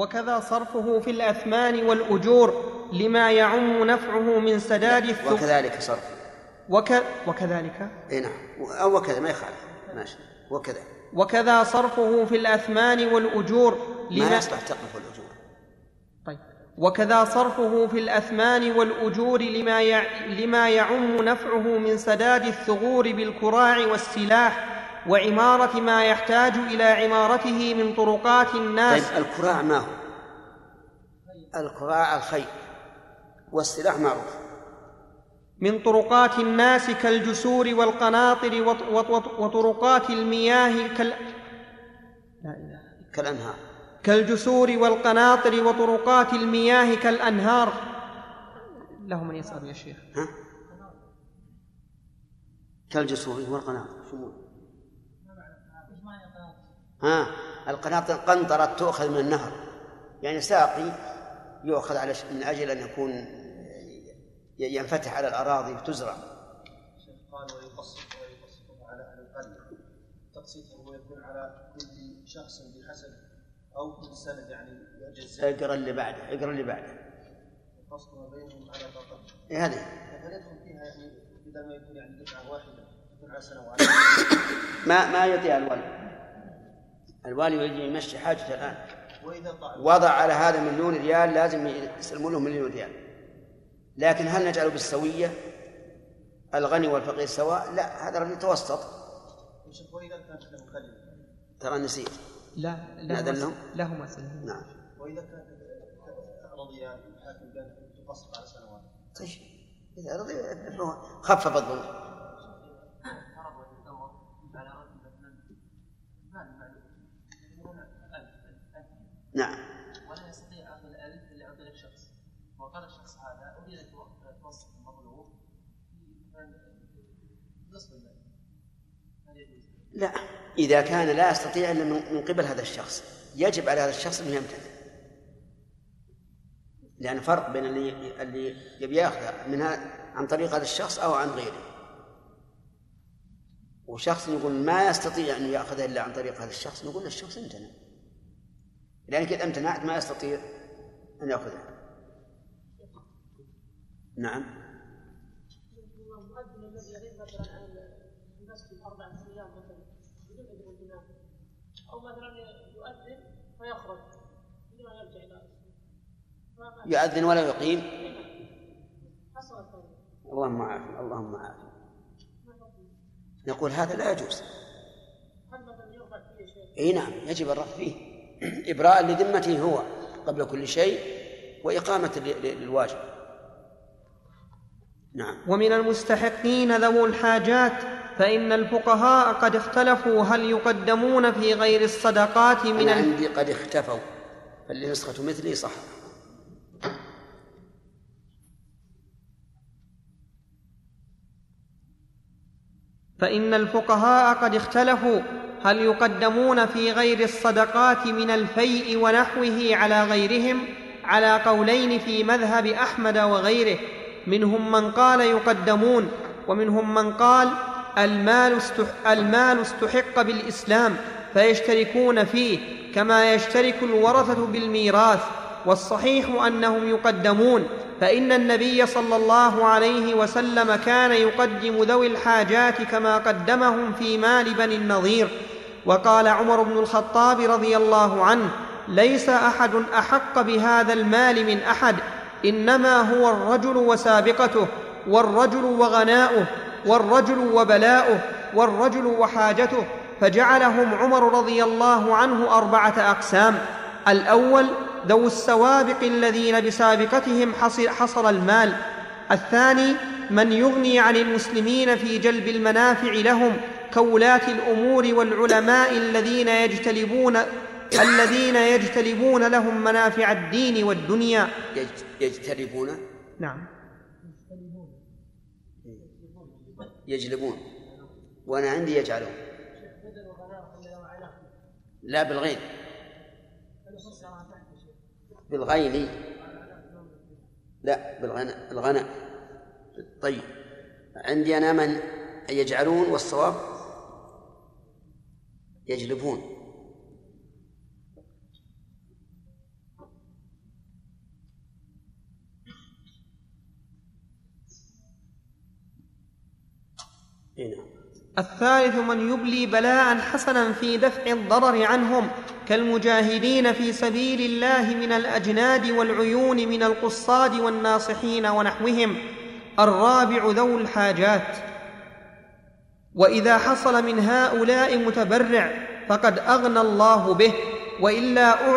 وكذا صرفه في الأثمان والأجور لما يعم نفعه من سداد الثمن. وكذلك صرف وكذلك إيه نعم أو وكذا ما يخالف ماشي وكذا. وكذا صرفه في الأثمان والأجور لما يصلح تقف الأجور. طيب. وكذا صرفه في الأثمان والأجور لما يعم نفعه من سداد الثغور بالكراع والسلاح وعمارة ما يحتاج إلى عمارته من طرقات الناس. طيب الكراع ما هو؟ الكراع الخيل والسلاح معروف. من طرقات الناس كالجسور والقناطر وطرقات المياه كالأنهار. كالجسور والقناطر وطرقات المياه كالأنهار. له من يسأل يا شيخ. ها؟ كالجسور والقناطر شمول. ها القناطر قنطرة تؤخذ من النهر، يعني ساقي يؤخذ على من أجل أن يكون ينفتح على الأراضي وتزرع. قال ويقسطه على أهل القرية، تقسيطه يكون على كل شخص بحسب أو كل سنة، يعني يجزئ. اقرأ اللي بعده اقرأ اللي بعده. قسطه بينهم على قطع. إيه هذه؟ قبلتهم فيها يعني إذا ما يكون يعني قطعة واحدة تكون على سنة واحدة. ما يطيع الوالي يريد يمشي حاجة الآن. وضع على هذا 1,000,000 ريال لازم يسلموا لهم 1,000,000 ريال، لكن هل نجعله بالسوية الغني والفقير سواء؟ لا، هذا رجل متوسط. ترى نسيت. لا نعم. وإذا كان رضي الحاكم قال تقسط على سنوات. طيب إذا رضي خفف الظلم. نعم. ولا يستطيع أخذ 1,000 اللي عند الشخص، وقال الشخص هذا أريد أن توصف المطلوب نصف المال. لا، إذا كان لا يستطيع إلا من قبل هذا الشخص، يجب على هذا الشخص أن يمتثل، لأن فرق بين اللي يبي يأخذ منها عن طريق هذا الشخص أو عن غيره، وشخص يقول ما يستطيع أن يأخذ إلا عن طريق هذا الشخص، نقول للشخص امتنع، لأنك إذا امتنعت ما يستطيع أن يأخذها. نعم. يؤذن ولا يقيم. اللهم عافنا اللهم عافنا. نقول هذا لا يجوز. أي نعم يجب الرفع فيه. إبراء لذمته هو قبل كل شيء، وإقامة للواجب. نعم. ومن المستحقين ذو الحاجات، فإن الفقهاء قد اختلفوا هل يقدمون في غير الصدقات من عندي قد اختفوا، فالنسخة مثلي صح. فإن الفقهاء قد اختلفوا هل يقدمون في غير الصدقات من الفيء ونحوه على غيرهم على قولين في مذهب أحمد وغيره، منهم من قال يقدمون، ومنهم من قال المال استحق بالإسلام فيشتركون فيه كما يشترك الورثة بالميراث، والصحيح أنهم يقدمون، فإن النبي صلى الله عليه وسلم كان يقدم ذوي الحاجات كما قدمهم في مال بني النضير. وقال عمر بن الخطاب رضي الله عنه: ليس أحد أحق بهذا المال من أحد، إنما هو الرجل وسابقته، والرجل وغناؤه، والرجل وبلاؤه، والرجل وحاجته. فجعلهم عمر رضي الله عنه 4 أقسام: الأول ذو السوابق الذين بسابقتهم حصل المال. الثاني من يغني عن المسلمين في جلب المنافع لهم كولاة الأمور والعلماء الذين يجتلبون لهم منافع الدين والدنيا. يجتلبون نعم يجلبون، وأنا عندي يجعلون لا بالغير بالغين لا بالغناء. طيب عندي أنا من يجعلون والصواب يجلبون. الثالث من يبلي بلاء حسنا في دفع الضرر عنهم كالمجاهدين في سبيل الله من الأجناد والعيون من القصاد والناصحين ونحوهم. الرابع ذو الحاجات، وإذا حصل من هؤلاء متبرع فقد أغنى الله به، وإلا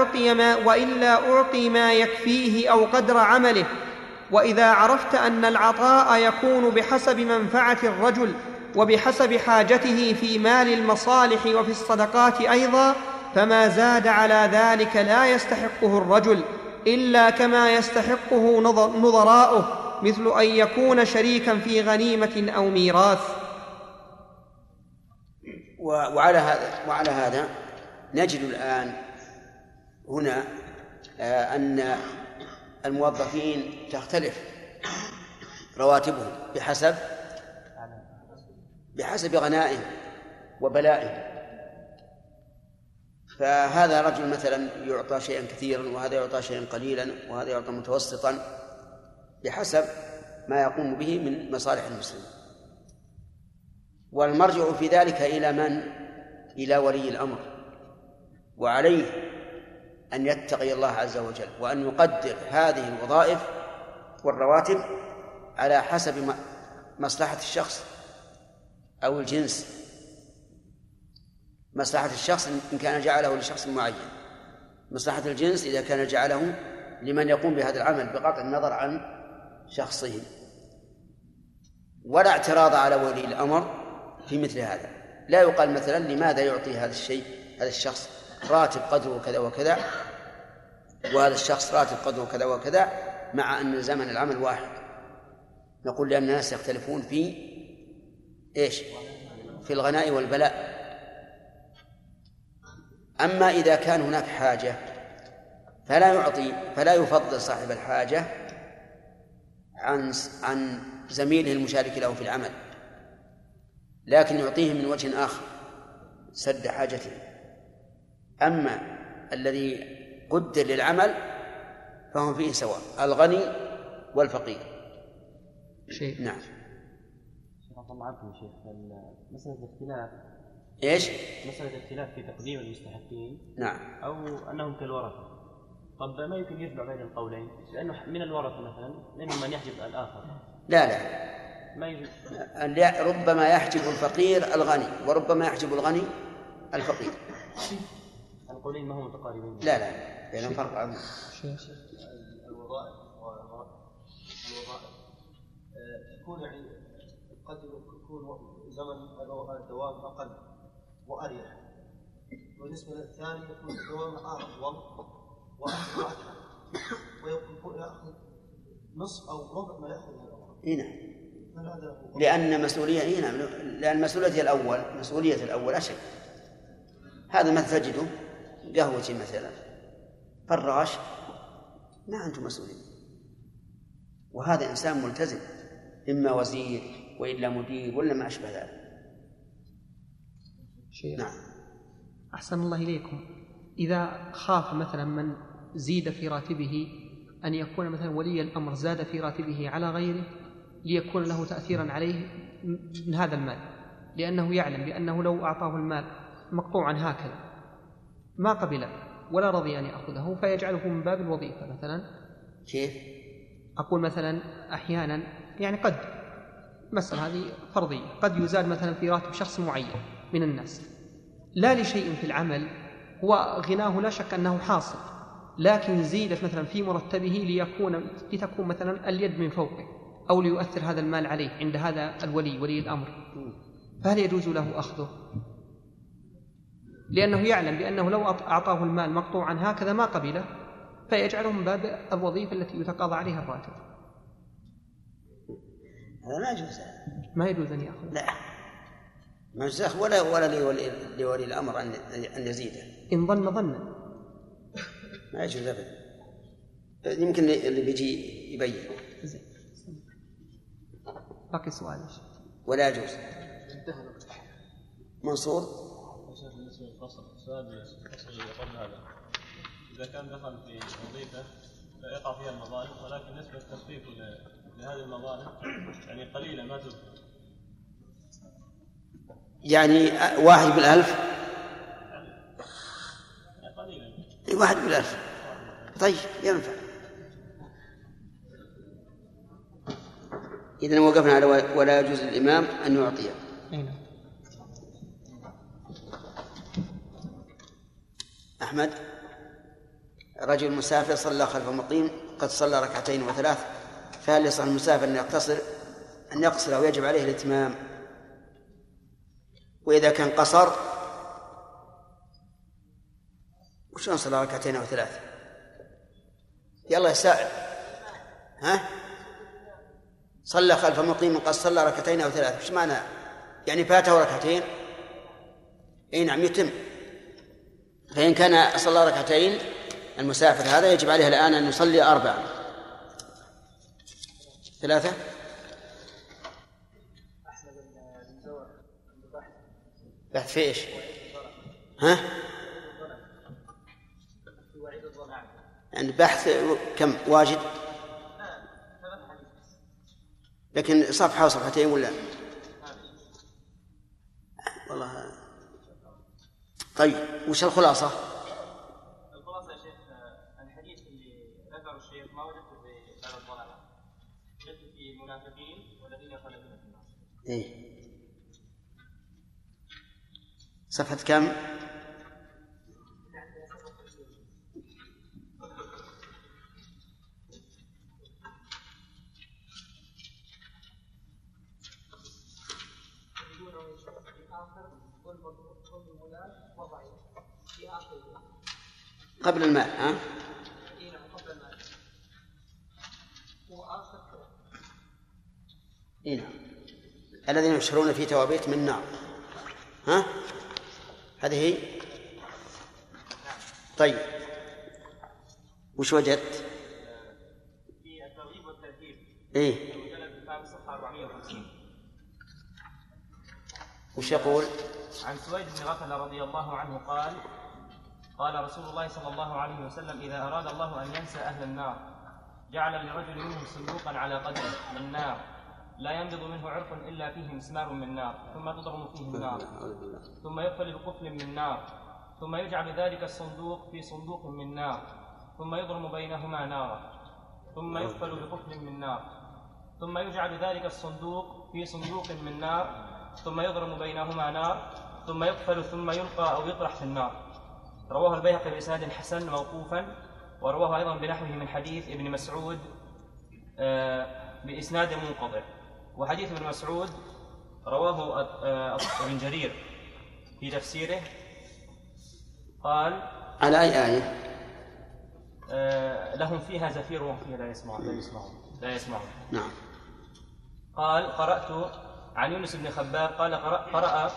أعطي ما يكفيه أو قدر عمله. وإذا عرفت أن العطاء يكون بحسب منفعة الرجل وبحسب حاجته في مال المصالح وفي الصدقات أيضا، فما زاد على ذلك لا يستحقه الرجل إلا كما يستحقه نظراؤه، مثل أن يكون شريكا في غنيمة أو ميراث. وعلى هذا نجد الآن هنا أن الموظفين تختلف رواتبهم بحسب غنائهم وبلائهم. فهذا رجل مثلا يعطى شيئا كثيرا، وهذا يعطى شيئا قليلا، وهذا يعطى متوسطا، بحسب ما يقوم به من مصالح المسلمين. والمرجع في ذلك إلى من؟ إلى ولي الأمر، وعليه أن يتقي الله عز وجل وأن يقدر هذه الوظائف والرواتب على حسب مصلحة الشخص أو الجنس. مصلحة الشخص إن كان جعله لشخص معين، مصلحة الجنس إذا كان جعله لمن يقوم بهذا العمل بقطع النظر عن شخصه. ولا اعتراض على ولي الأمر في مثل هذا، لا يقال مثلا لماذا يعطي هذا الشيء، هذا الشخص راتب قدره كذا وكذا وهذا الشخص راتب قدره كذا وكذا، مع أن زمن العمل واحد. نقول لأن الناس يختلفون في إيش؟ في الغناء والبلاء. أما إذا كان هناك حاجة فلا يفضل صاحب الحاجة عن زميله المشارك له في العمل، لكن يعطيه من وجه آخر سد حاجته. أما الذي قدر للعمل فهم فيه سواء، الغني والفقير. شيخ نعم، مسألة الاختلاف ايش؟ مسألة الاختلاف في تقديم المستحقين، نعم، أو أنهم كالورثة. طب ما يمكن يجمع بين القولين؟ لأنه من الورثة مثلا منهم من يحجب الآخر. لا ما يجب. ربما يحجب الفقير الغني، وربما يحجب الغني الفقير. القولين ما هم متقاربين. لا يعني فرق عظيم. الوظائف تكون يعني قد يكون زمن الدوام أقل وأريح، والنسبة الثانية يكون الدوام أطول وأكثر، ويكون يأخذ نصف أو ربع ما يأخذ هنا، لأن مسؤولية هنا، لأن مسؤولية الأول أشد. هذا ما تجده قهوتي مثلا فراش ما عنده مسؤولية، وهذا إنسان ملتزم، إما وزير وإلا مدير ولا ما أشبه ذلك. نعم. أحسن الله إليكم. إذا خاف مثلا من زيد في راتبه أن يكون مثلا ولي الأمر زاد في راتبه على غيره ليكون له تأثيرا عليه من هذا المال، لأنه يعلم بأنه لو أعطاه المال مقطوعا هكذا ما قبله ولا رضي أن يأخذه، فيجعله من باب الوظيفة مثلا. كيف؟ أقول مثلا أحيانا يعني قد مسألة هذه فرضية، قد يزاد مثلا في راتب شخص معين من الناس لا لشيء في العمل، هو غناه لا شك أنه حاصل، لكن زيدت مثلا في مرتبه لتكون مثلا اليد من فوقه، أو ليؤثر هذا المال عليه عند هذا ولي الأمر، فهل يجوز له أخذه؟ لأنه يعلم بأنه لو أعطاه المال مقطوعا هكذا ما قبله، فيجعله من باب الوظيفة التي يتقاضى عليها الراتب. هذا ما يجوز، ما يجوز أن يأخذ، لا ما يجزاه ولا لولي الأمر أن يزيده إن ظن ما يجوز أبدا. يمكن اللي بيجي يبين باقي سؤال ولا يجوز. منصور إذا كان دخل في وظيفة فيقع فيها المظالم، ولكن نسبة التخفيف لهذه المظالم يعني قليلة ما تذكر، يعني 1/1000 1/1000. طيب ينفع. إذن وقفنا على ولا يجوز للإمام أن يعطيه. أحمد رجل مسافر صلى خلف مقيم قد صلى 2 و3، فهل يصح المسافر أن يقصر أو يجب عليه الإتمام؟ وإذا كان قصر وشلون صلى 2 و3؟ يلا يساعد. صلى خلف مقيم قد صلى 2 و3، ايش معنى؟ يعني فاته 2. اي نعم يتم. فإن كان صلى 2 المسافر هذا يجب عليه الآن أن يصلي 4 3. بحث في ايش؟ يعني بحث كم واجد؟ لكن 1 و 2 ولا؟ والله. طيب وش الخلاصة؟ الخلاصة يا شيخ الحديث اللي ذكره الشيخ ما وجدته في باب الضلالة، وجدته في المنافقين والذين يخالفون في الناس. إيه. صفحة كم؟ قبل الماء. قبل الماء وآخر الذين يحشرون في توابيت من نار. هذه هي. طيب وش وجدت؟ في الترغيب والترهيب. وش يقول؟ عن سويد بن غفلة رضي الله عنه قال قال رسول الله صلى الله عليه وسلم: إذا أراد الله أن ينسى أهل النار جعل لرجل منهم صندوقا على قدر من نار لا ينبض منه عرق إلا فيه مسمار من نار ثم تضرم فيه النار ثم يقفل بقفل من نار ثم يجعل ذلك الصندوق في صندوق من نار ثم يضرم بينهما نارا ثم يقفل بقفل من نار ثم يجعل ذلك الصندوق في صندوق من نار ثم يضرم بينهما نار ثم يقفل ثم يلقى أو يطرح في النار. رواه البيهقي بإسناد حسن موقوفا، ورواه أيضا بنحوه من حديث ابن مسعود بإسناد منقطع. وحديث ابن مسعود رواه ابن جرير في تفسيره قال على أي آية؟ لهم فيها زفير وهم فيها لا يسمعون. نعم. قال قرأت عن يونس بن خباب قال قرأ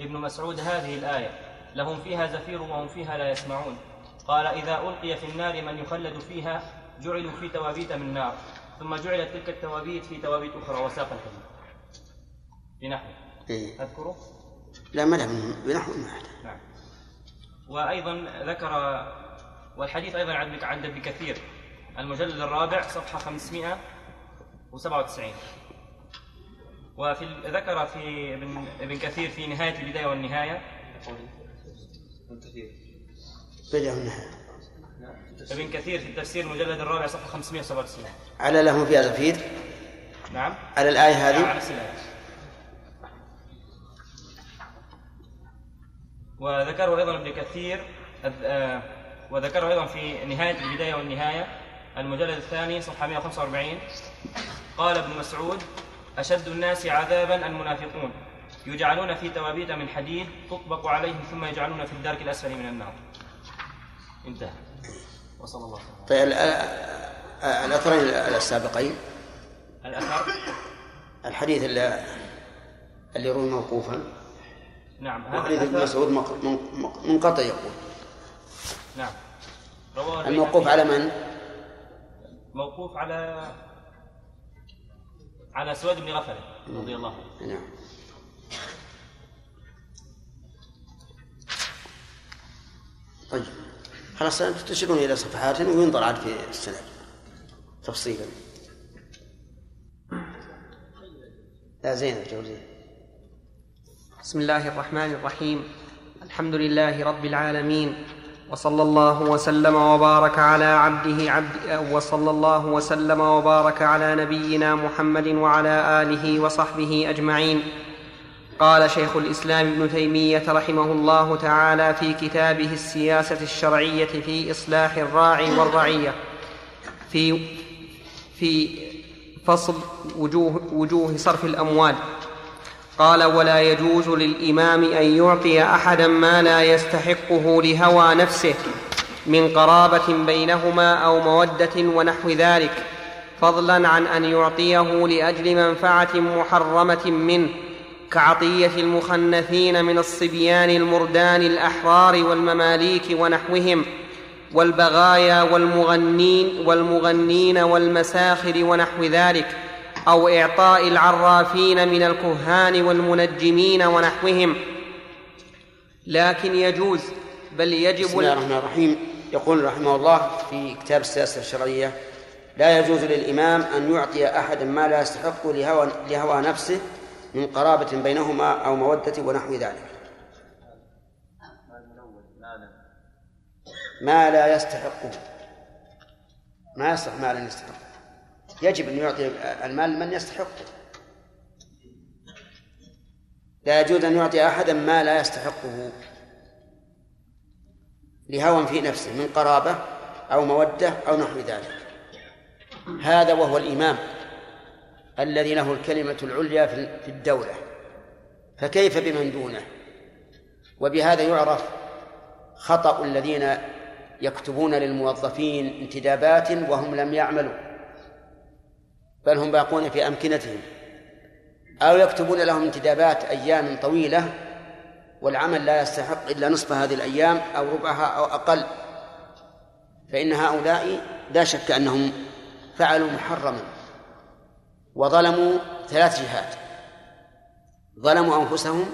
ابن مسعود هذه الآية: لهم فيها زفير وهم فيها لا يسمعون. قال: إذا ألقي في النار من يخلد فيها جعلوا في توابيت من نار ثم جعلت تلك التوابيت في توابيت أخرى وساق الحديث بنحو. أذكره؟ لا ما لهم بنحو نعم. وأيضا ذكر والحديث أيضا عند ابن كثير المجلد 4 صفحة 597. ذكر في ابن كثير في نهاية البداية والنهاية ابن كثير في التفسير مجلد 4 صفحة 597 على لهم فيها زفير. نعم. على الآية هذه. وذكروا أيضا ابن كثير وذكروا أيضا في نهاية البداية والنهاية المجلد 2 صفحة 145 قال ابن مسعود: أشد الناس عذابا المنافقون يجعلون في توابيت من حديد تطبق عليهم ثم يجعلون في الدرك الأسفل من النار. انتهى. وصلى الله. طيب الأثرين السابقين. الأثر الحديث اللي روي موقوفا. نعم. حديث ابن مسعود منقطع يقول. نعم. الموقوف على من؟ موقوف على سويد بن غفلة رضي الله عنه. نعم. طيب خلاص تشيرون إلى صفحات وينظر عاد في السنة تفصيلا. لا زين. بسم الله الرحمن الرحيم. الحمد لله رب العالمين، وصلى الله وسلم وبارك على نبينا محمد وعلى آله وصحبه أجمعين. قال شيخ الإسلام ابن تيمية رحمه الله تعالى في كتابه السياسة الشرعية في إصلاح الراعي والرعية في فصل وجوه صرف الأموال، قال: ولا يجوز للإمام أن يعطي أحدا ما لا يستحقه لهوى نفسه من قرابة بينهما أو مودة ونحو ذلك، فضلا عن أن يعطيه لأجل منفعة محرمة منه كعطية المخنثين من الصبيان المردان الأحرار والمماليك ونحوهم، والبغايا والمغنين والمساخر ونحو ذلك، أو إعطاء العرافين من الكهان والمنجمين ونحوهم. لكن يجوز بل يجب. بسم الله الرحمن الرحيم. يقول رحمه الله في كتاب السياسة الشرعية: لا يجوز للإمام أن يعطي أحدا ما لا يستحقه لهوى نفسه من قرابة بينهما أو مودة ونحو ذلك. ما لا يستحقه، ما يصح ما لا يستحقه، يجب أن يعطي المال من يستحقه. لا يجوز أن يعطي أحدا ما لا يستحقه لهوى في نفسه من قرابة أو مودة أو نحو ذلك، هذا وهو الإمام الذي له الكلمة العليا في الدولة، فكيف بمن دونه؟ وبهذا يعرف خطأ الذين يكتبون للموظفين انتدابات وهم لم يعملوا بل هم باقون في أمكنتهم، أو يكتبون لهم انتدابات أيام طويلة والعمل لا يستحق إلا نصف هذه الأيام أو ربعها أو أقل، فإن هؤلاء لا شك أنهم فعلوا محرما وظلموا ثلاث جهات: ظلموا أنفسهم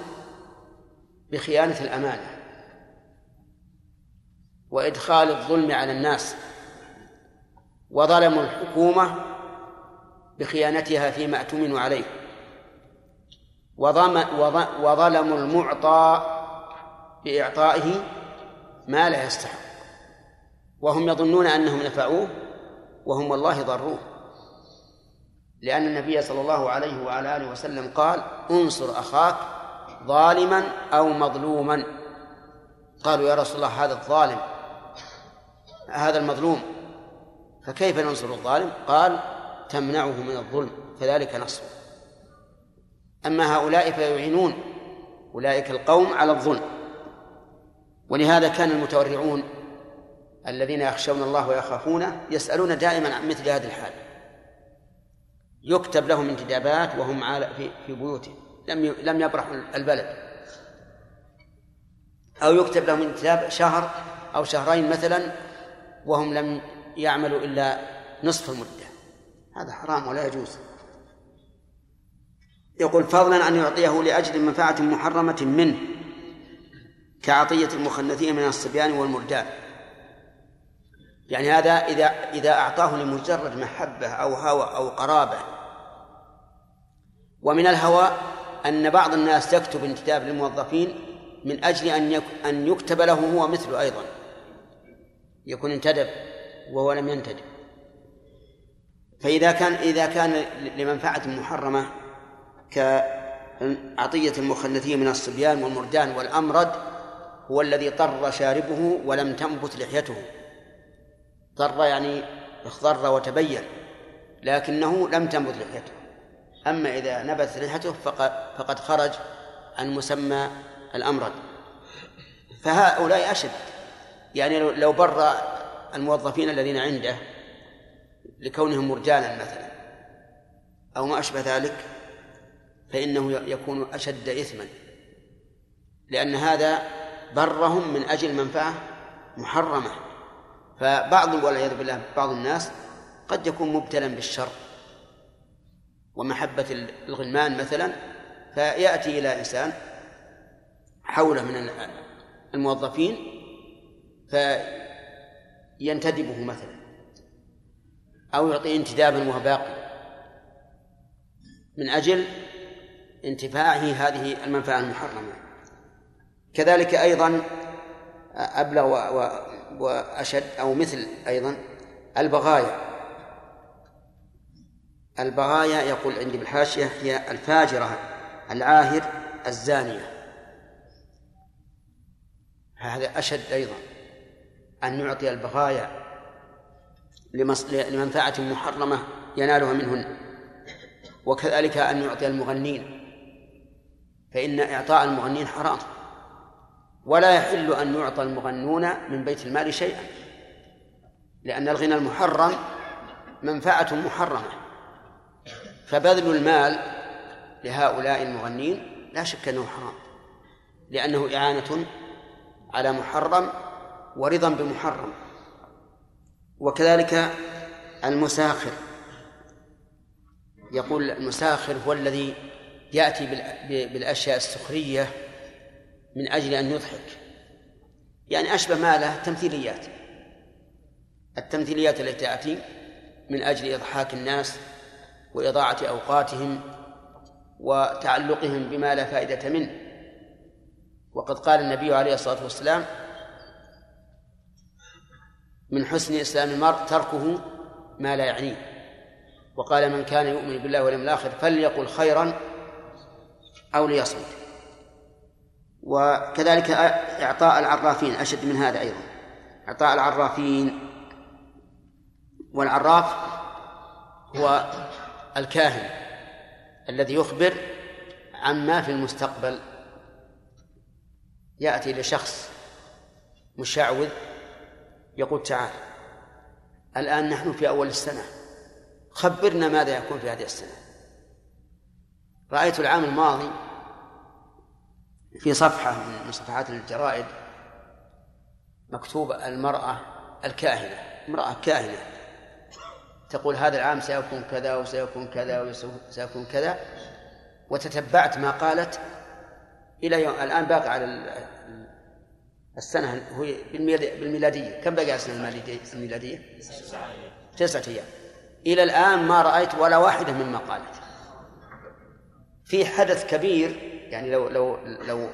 بخيانة الأمانة وإدخال الظلم على الناس، وظلموا الحكومة بخيانتها فيما أتمنوا عليه، وظلموا المعطى بإعطائه ما لا يستحق، وهم يظنون أنهم نفعوه وهم والله ضروه، لأن النبي صلى الله عليه وعلى آله وسلم قال: انصر أخاك ظالما أو مظلوما. قالوا: يا رسول الله، هذا الظالم، هذا المظلوم، فكيف ننصر الظالم؟ قال: تمنعه من الظلم فذلك نصره. أما هؤلاء فيعينون أولئك القوم على الظلم، ولهذا كان المتورعون الذين يخشون الله ويخافونه يسألون دائما عن مثل هذا الحال، يكتب لهم انتدابات وهم في بيوتهم لم يبرحوا البلد، أو يكتب لهم انتداب شهر أو شهرين مثلا وهم لم يعملوا إلا نصف المدة، هذا حرام ولا يجوز. يقول: فضلا أن يعطيه لأجل منفعة محرمة منه كعطية المخنثين من الصبيان والمردان، يعني هذا إذا أعطاه لمجرد محبة أو هوى أو قرابة. ومن الهوى أن بعض الناس يكتب انتداب للموظفين من أجل أن يكتب له هو مثله أيضا، يكون انتدب وهو لم ينتدب. فإذا كان لمنفعة محرمة كعطية المخنثين من الصبيان والمردان والأمرد، هو الذي طر شاربه ولم تنبت لحيته، طر يعني اخضر وتبين لكنه لم تنبت لحيته، أما إذا نبت لحيته فقد خرج عن مسمى الأمرد، فهؤلاء أشد، يعني لو بر الموظفين الذين عنده لكونهم مرجانا مثلا أو ما أشبه ذلك فإنه يكون أشد إثما، لأن هذا برهم من أجل منفعة محرمة. فبعض والعياذ بالله بعض الناس قد يكون مبتلا بالشر ومحبة الغلمان مثلا، فيأتي إلى إنسان حوله من الموظفين فينتدبه مثلا أو يعطي انتدابا وهو باقي من أجل انتفاعه هذه المنفعة المحرمة. كذلك أيضا أبلغ وأشد أو مثل أيضا البغايا. البغايا يقول عندي بالحاشية هي الفاجرة العاهر الزانية، هذا أشد أيضا، أن نعطي البغايا لمنفعة محرمة ينالها منهن. وكذلك أن نعطي المغنين، فإن إعطاء المغنين حرام، ولا يحل أن يعطى المغنون من بيت المال شيئا، لأن الغنى المحرم منفعة محرمة، فبذل المال لهؤلاء المغنين لا شك أنه حرام، لأنه إعانة على محرم ورضا بمحرم. وكذلك المساخر، يقول المساخر هو الذي يأتي بالأشياء السخرية من أجل أن يضحك، يعني أشبه ما له تمثيليات، التمثيليات التي تأتي من أجل إضحاك الناس وإضاعة أوقاتهم وتعلقهم بما لا فائدة منه. وقد قال النبي عليه الصلاة والسلام: من حسن إسلام المرء تركه ما لا يعنيه. وقال: من كان يؤمن بالله واليوم الآخر فليقل خيرا أو ليصمت. وكذلك إعطاء العرافين أشد من هذا أيضا، إعطاء العرافين. والعراف هو الكاهن الذي يخبر عما في المستقبل، يأتي لشخص مشعوذ يقول: تعال الآن نحن في أول السنة، خبرنا ماذا يكون في هذه السنة. رأيت العام الماضي في صفحة من صفحات الجرائد مكتوب: المرأة الكاهنة، امرأة كاهنة تقول هذا العام سيكون كذا وسيكون كذا وسيكون كذا، وتتبعت ما قالت إلى يوم الآن باقي على السنة بالميلادية، كم باقي على السنة الميلادية؟ 9 أيام. إلى الآن ما رأيت ولا واحدة مما قالت. في حدث كبير، يعني لو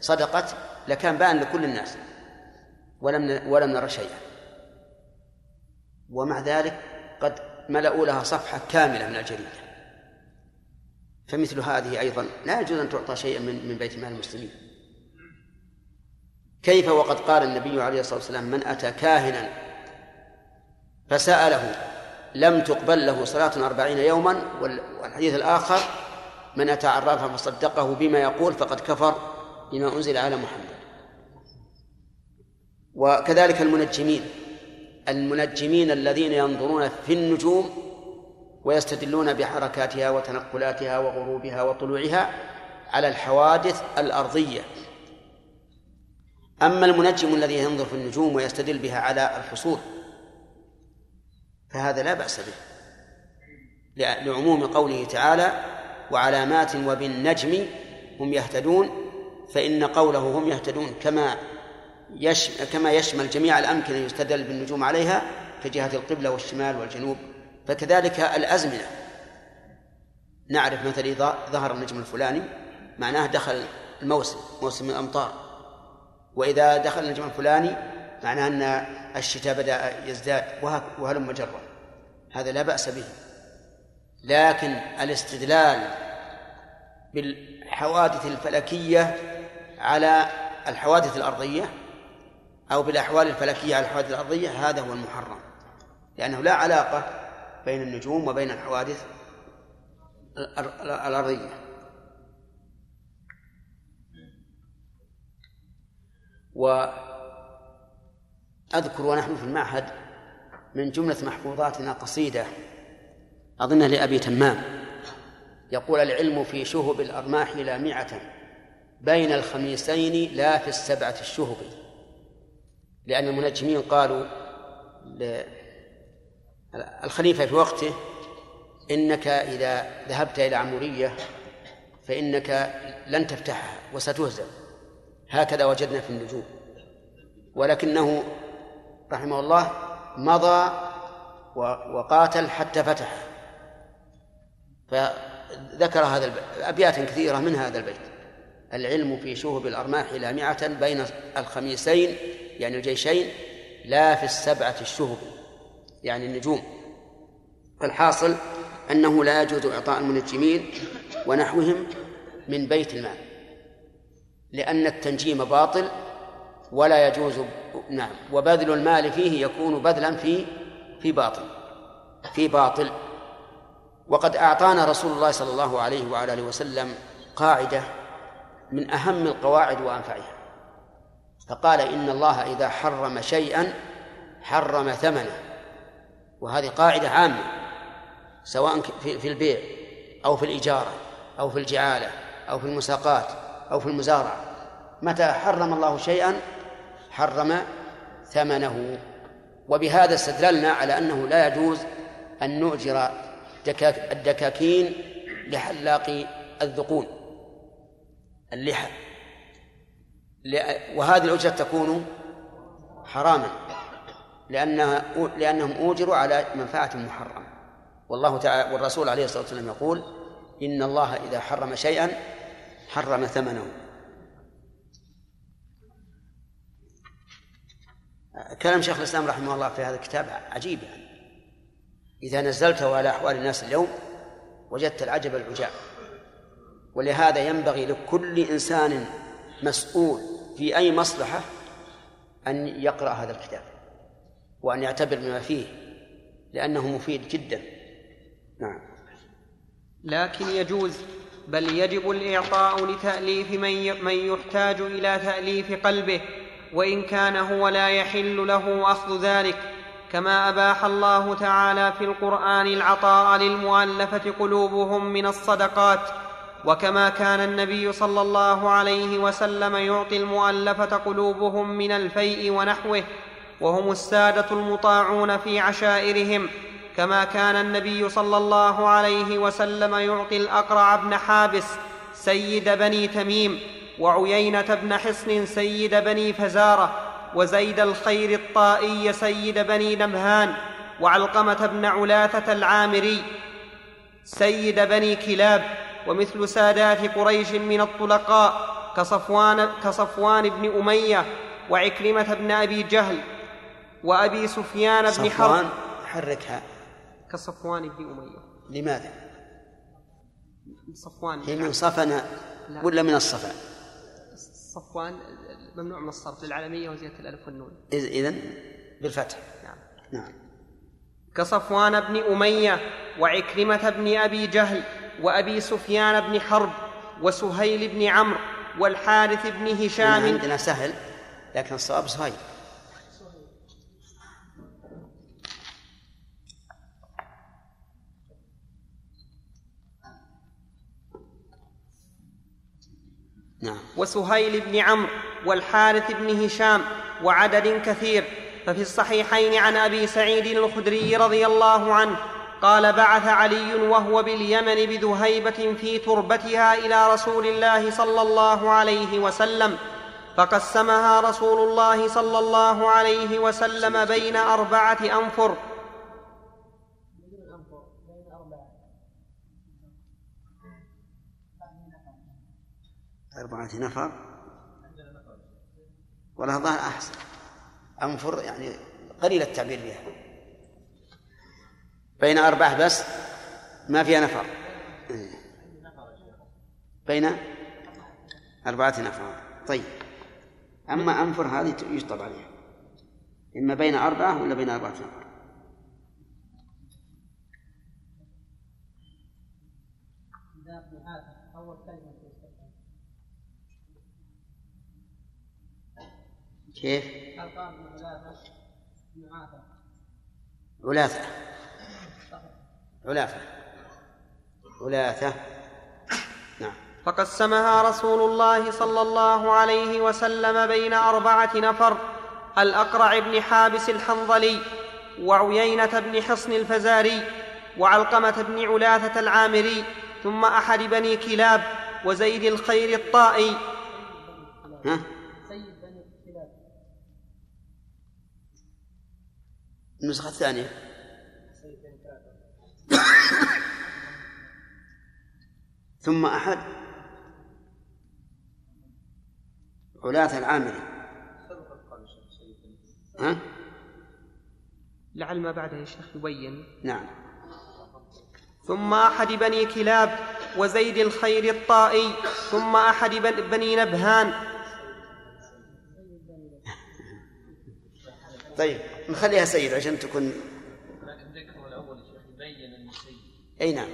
صدقت لكان بان لكل الناس، ولم نرى شيئا، ومع ذلك قد ملأوا لها صفحة كاملة من الجريدة. فمثل هذه أيضا لا يجوز أن تعطى شيئا من بيت مال المسلمين. كيف وقد قال النبي عليه الصلاة والسلام: من أتى كاهنا فسأله لم تقبل له صلاة 40 يوما. والحديث الآخر: من أتى عرافا فصدقه بما يقول فقد كفر بما أنزل على محمد. وكذلك المنجمين الذين ينظرون في النجوم ويستدلون بحركاتها وتنقلاتها وغروبها وطلوعها على الحوادث الأرضية. أما المنجم الذي ينظر في النجوم ويستدل بها على الحصول فهذا لا بأس به، لعموم قوله تعالى: وعلامات وبالنجم هم يهتدون، فإن قوله هم يهتدون كما يشمل جميع الأمكنة يستدل بالنجوم عليها كجهة القبلة والشمال والجنوب. فكذلك الأزمنة، نعرف مثلا إذا ظهر النجم الفلاني معناه دخل موسم الأمطار، وإذا دخل النجم الفلاني معناه أن الشتاء بدأ يزداد، وهلم جرا. هذا لا بأس به، لكن الاستدلال بالحوادث الفلكية على الحوادث الأرضية أو بالأحوال الفلكية على الحوادث الأرضية هذا هو المحرم، لأنه لا علاقة بين النجوم وبين الحوادث الأرضية. وأذكر ونحن في المعهد من جملة محفوظاتنا قصيدة أظنها لأبي تمام، يقول: العلم في شهب الأرماح لامعة بين الخميسين لا في 7 الشهب. لأن المنجمين قالوا الخليفة في وقته: إنك إذا ذهبت إلى عمورية فإنك لن تفتحها وستهزم، هكذا وجدنا في النجوم. ولكنه رحمه الله مضى وقاتل حتى فتح، ذكر هذا أبيات كثيرة من هذا البيت: العلم في شهب الأرماح لامعة بين الخميسين يعني الجيشين، لا في السبعة الشهب يعني النجوم. الحاصل أنه لا يجوز إعطاء المنجمين ونحوهم من بيت المال، لأن التنجيم باطل ولا يجوز. نعم، وبذل المال فيه يكون بذلا في باطل. وقد أعطانا رسول الله صلى الله عليه وعلى آله وسلم قاعدة من أهم القواعد وأنفعها، فقال: إن الله إذا حرم شيئا حرم ثمنه. وهذه قاعدة عامة سواء في البيع أو في الإجارة أو في الجعالة أو في المساقات أو في المزارعة، متى حرم الله شيئا حرم ثمنه. وبهذا استدللنا على أنه لا يجوز أن نؤجر الدكاكين لحلاق الذقون اللحى، وهذه الأجرة تكون حراما لأنهم أوجروا على منفعة محرمة. والله تعالى والرسول عليه الصلاة والسلام يقول: إن الله إذا حرم شيئا حرم ثمنه. كلام شيخ الإسلام رحمه الله في هذا الكتاب عجيب، يعني إذا نزلته على أحوال الناس اليوم وجدت العجب العجاب. ولهذا ينبغي لكل إنسان مسؤول في أي مصلحة أن يقرأ هذا الكتاب وأن يعتبر بما فيه، لأنه مفيد جدا. نعم. لكن يجوز بل يجب الإعطاء لتأليف من يحتاج إلى تأليف قلبه، وإن كان هو لا يحل له أخذ ذلك، كما أباح الله تعالى في القرآن العطاء للمؤلفة قلوبهم من الصدقات، وكما كان النبي صلى الله عليه وسلم يعطي المؤلفة قلوبهم من الفيء ونحوه، وهم السادة المطاعون في عشائرهم، كما كان النبي صلى الله عليه وسلم يعطي الأقرع بن حابس سيد بني تميم، وعيينة بن حصن سيد بني فزارة، وزيد الخير الطائي سيد بني نبهان، وعلقمة بن علاثة العامري سيد بني كلاب، ومثل سادات قريش من الطلقاء كصفوان بن أمية وعكرمة بن أبي جهل وأبي سفيان بن حرب. حركها كصفوان بن أمية، لماذا؟ صفوان هي من صفنا ولا من الصفا؟ صفوان ممنوع من الصرف للعالمية وزيادة الألف والنون، إذن بالفتح. نعم. كصفوان بن أمية وعكرمة بن أبي جهل وأبي سفيان بن حرب وسهيل بن عمرو والحارث بن هشام. عندنا سهل لكن الصواب سهيل. نعم. وسهيل بن عمرو والحارث بن هشام وعدد كثير. ففي الصحيحين عن أبي سعيد الخدري رضي الله عنه قال: بعث علي وهو باليمن بذهيبة في تربتها إلى رسول الله صلى الله عليه وسلم، فقسمها رسول الله صلى الله عليه وسلم بين 4 أنفر. نفر ولا ظهر أحسن، أنفر يعني قليل التعبير بها، بين 4 بس ما فيها نفر، بين 4 نفر. طيب، أما أنفر هذه يشطب عليها إما بين 4 ولا بين 4 نفر. كيف؟ علاثة. نعم. فقسمها رسول الله صلى الله عليه وسلم بين 4 نفر: الأقرع بن حابس الحنظلي، وعيينة بن حصن الفزاري، وعلقمة بن علاثة العامري، ثم أحد بني كلاب، وزيد الخير الطائي. ها؟ النسخة الثانية ثم أحد علاة العامري. ها؟ لعل ما بعده الشيخ يبين. نعم. ثم أحد بني كلاب وزيد الخير الطائي، ثم أحد بني نبهان. طيب نخليها سيد عشان تكون. لكن ذكر الأول الشيخ يبين السيد. أي نعم.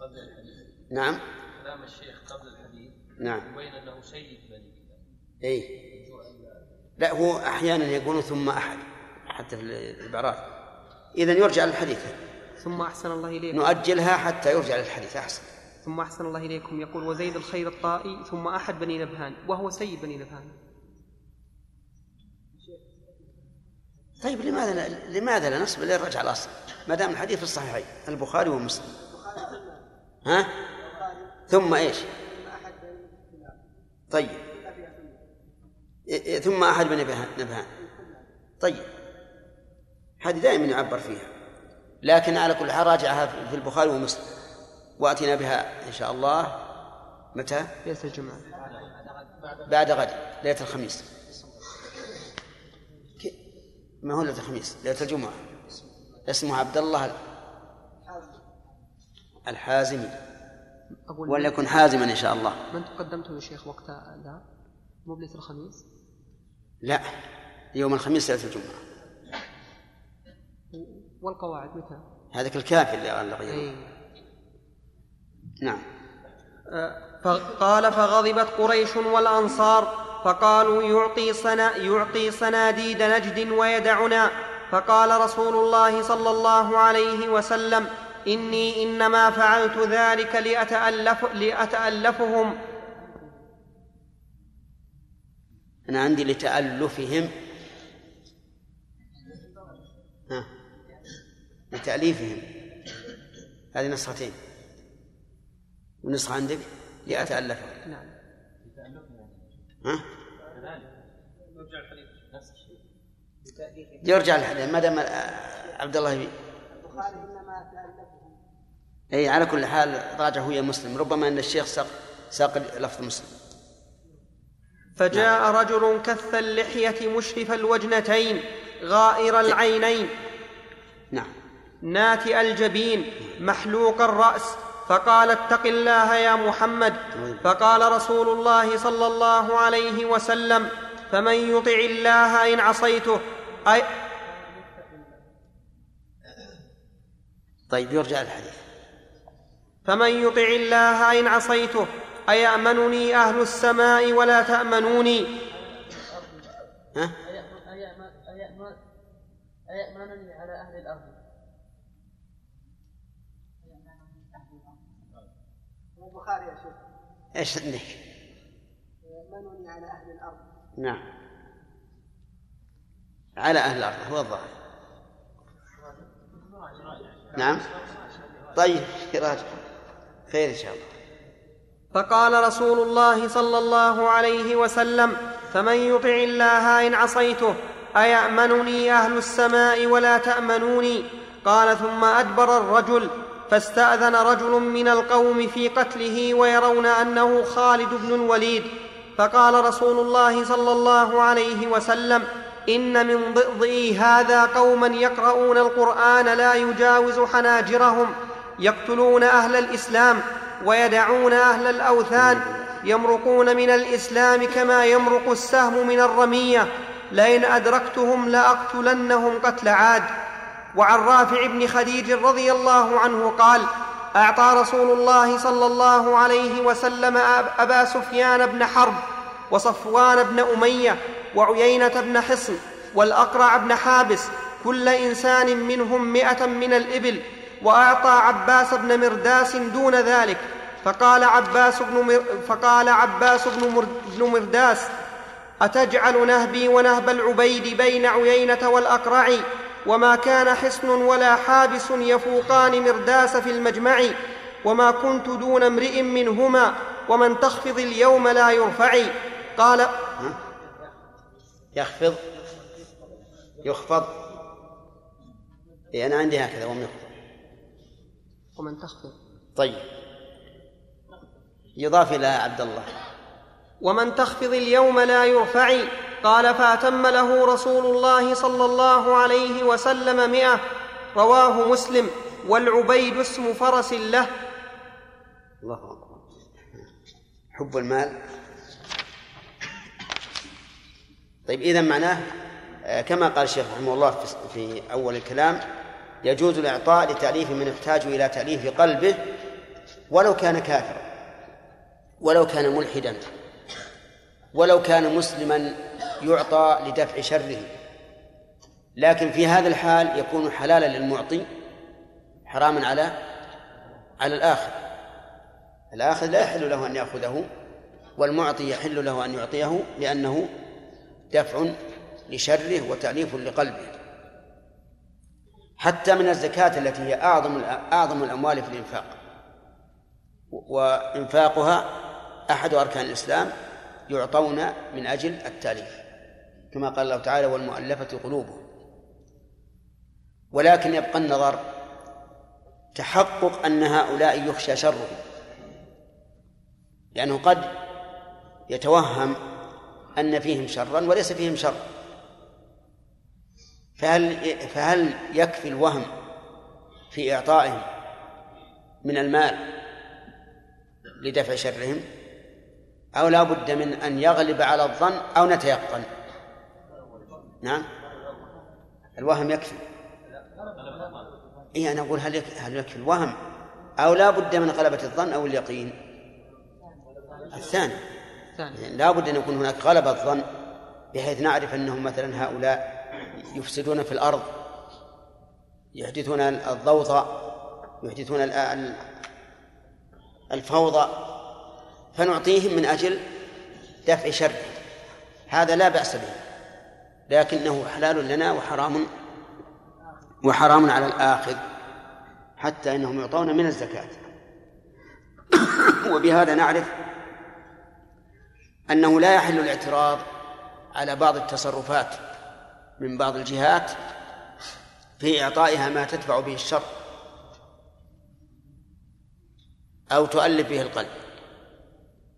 قبل الحديث. نعم. كلام الشيخ قبل الحديث. نعم. يبين أنه سيد بني كلاب. أي. لا هو أحيانا يقول ثم أحد حتى في العبارات. إذن يرجع للحديث. ثم أحسن الله إليكم. نؤجلها حتى يرجع للحديث أحسن. ثم أحسن الله إليكم. يقول وزيد الخير الطائي ثم أحد بني نبهان وهو سيد بني نبهان. طيب لماذا لا نصب إلى الرجع الأصل ما دام الحديث في الصحيحين البخاري ومسلم؟ ها؟ ثم إيش؟ طيب ثم أحد بن نبهان. طيب هذه دائما يعبر فيها، لكن على كل حال راجعها في البخاري ومسلم، وأتينا بها إن شاء الله متى؟ ليلة الجمعة بعد غد، ليلة الخميس. ما هو ليلة الخميس؟ ليلة الجمعة. اسمه عبد الله الحازمي، ولا يكون حازما إن شاء الله. من تقدمته الشيخ وقت ذا؟ مو بليلة الخميس؟ لا، يوم الخميس ليلة الجمعة. والقواعد متى؟ هذاك الكافي اللي غيره. نعم. قال فغضبت قريش والأنصار فقالوا يعطي صناديد نجد ويدعنا، فقال رسول الله صلى الله عليه وسلم إني إنما فعلت ذلك لأتألفهم. أنا عندي لتألفهم. ها. لتأليفهم، هذه نسختين. ونسخة عندك لأتألفهم. نعم. ها؟ يرجع الحديث ما دام عبد الله البخاري إنما تألفهم. أي على كل حال راجع هو مسلم، ربما أن الشيخ ساق لفظ مسلم. فجاء رجل كث اللحية مشرف الوجنتين غائر العينين. نعم. ناتئ الجبين محلوق الرأس، فقال اتق الله يا محمد. فقال رسول الله صلى الله عليه وسلم فمن يطع الله إن عصيته. أي طيب يرجع الحديث. فمن يطع الله إن عصيته أيأمنني أهل السماء ولا تأمنوني؟ ها؟ أيأمنني على أهل الأرض؟ البخاري يا شيخ. إيش عندك؟ أيأمنني على أهل الأرض. نعم. على أهل الأرض هو الظاهر. نعم. طيب راجع خير إن شاء الله. فقال رسول الله صلى الله عليه وسلم فمن يطع الله إن عصيته أيأمنني أهل السماء ولا تأمنوني؟ قال ثم أدبر الرجل، فاستأذن رجل من القوم في قتله ويرون أنه خالد بن الوليد، فقال رسول الله صلى الله عليه وسلم إن من ضئضئي هذا قوما يقرؤون القرآن لا يجاوز حناجرهم، يقتلون أهل الإسلام ويدعون أهل الأوثان، يمرقون من الإسلام كما يمرق السهم من الرمية، لئن أدركتهم لأقتلنهم قتل عاد. وعن رافع بن خديج رضي الله عنه قال أعطى رسول الله صلى الله عليه وسلم أبا سفيان بن حرب وصفوان بن أمية وعيينة بن حصن والأقرع بن حابس كل إنسان منهم 100 من الإبل، وأعطى عباس بن مرداس دون ذلك، فقال عباس بن مرداس أتجعل نهبي ونهب العبيد بين عيينة والأقرع؟ وما كان حصن ولا حابس يفوقان مرداس في المجمع، وما كنت دون امرئ منهما، ومن تخفض اليوم لا يرفعي. قال يخفض يخفض. إيه أنا عندي هكذا ومن يخفض ومن تخفض طيب، يضاف إلى عبد الله: ومن تخفض اليوم لا يرفعي. قال: فأتم له رسول الله صلى الله عليه وسلم 100. رواه مسلم. والعبيد اسم فرس له. الله أكبر. حب المال. طيب، إذن معناه كما قال الشيخ رحمه الله في أول الكلام: يجوز الإعطاء لتأليف من يحتاج إلى تأليف قلبه ولو كان كافرا، ولو كان ملحدا، ولو كان مسلما يعطى لدفع شره، لكن في هذا الحال يكون حلالا للمعطي حراما على الآخر. الآخر لا يحل له أن يأخذه، والمعطي يحل له أن يعطيه، لأنه دفع لشره وتأليف لقلبه. حتى من الزكاة التي هي أعظم الأموال في الإنفاق، وإنفاقها أحد أركان الإسلام، يعطون من أجل التأليف، كما قال الله تعالى: والمؤلفة قلوبهم. ولكن يبقى النظر تحقق أن هؤلاء يخشى شرهم، لأنه قد يتوهم أن فيهم شرا وليس فيهم شر، فهل يكفي الوهم في إعطائهم من المال لدفع شرهم، أو لا بد من أن يغلب على الظن أو نتيقن؟ نعم، الوهم يكفي. إيه، أنا أقول هل يكفي الوهم أو لا بد من غلبة الظن أو اليقين؟ الثاني، لا بد أن يكون هناك غلبة الظن، بحيث نعرف أنهم مثلا هؤلاء يفسدون في الأرض، يحدثون الضوضاء، يحدثون الفوضى، فنعطيهم من أجل دفع شر. هذا لا بأس به، لكنه حلال لنا وحرام على الآخذ، حتى إنهم يعطون من الزكاة. وبهذا نعرف أنه لا يحل الاعتراض على بعض التصرفات من بعض الجهات في إعطائها ما تدفع به الشر أو تؤلف به القلب،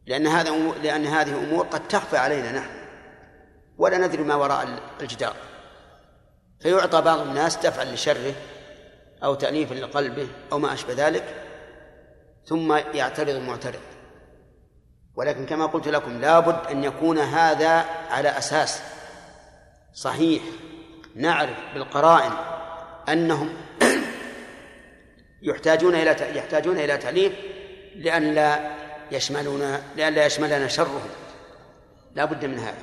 لأن هذه أمور قد تخفى علينا نحن، ولا ندري ما وراء الجدار، فيعطى بعض الناس دفعا لشره أو تأليفا لقلبه أو ما أشبه ذلك، ثم يعترض المعترض. ولكن كما قلت لكم، لابد أن يكون هذا على أساس صحيح، نعرف بالقرائن أنهم يحتاجون إلى تأليف لئلا يشملنا شرهم، لابد من هذا.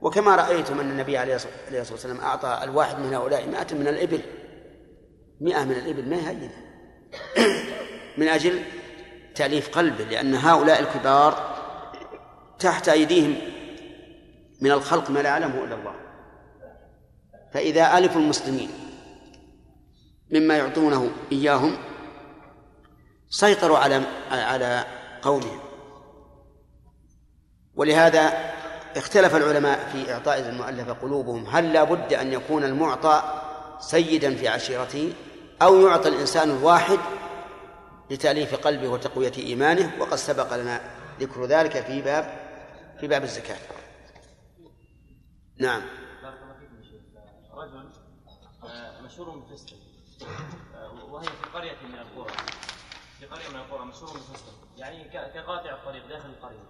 وكما رأيتم أن النبي عليه الصلاة والسلام أعطى الواحد من هؤلاء 100 من الإبل، ما يهينه، من أجل تأليف قلبه، لأن هؤلاء الكبار تحت أيديهم من الخلق ما لا يعلمه إلا الله. فإذا ألف المسلمين مما يعطونه إياهم سيطروا على قولهم. ولهذا اختلف العلماء في إعطاء المؤلفة قلوبهم، هل لا بد أن يكون المعطى سيدا في عشيرته، أو يعطى الإنسان الواحد لتأليف قلبه وتقوية إيمانه؟ وقد سبق لنا ذكر ذلك في باب الزكاة. نعم. رجل مشهور بالفسق، وهي في قرية من القرى مشهور بالفسق، يعني كقاطع الطريق داخل القرية،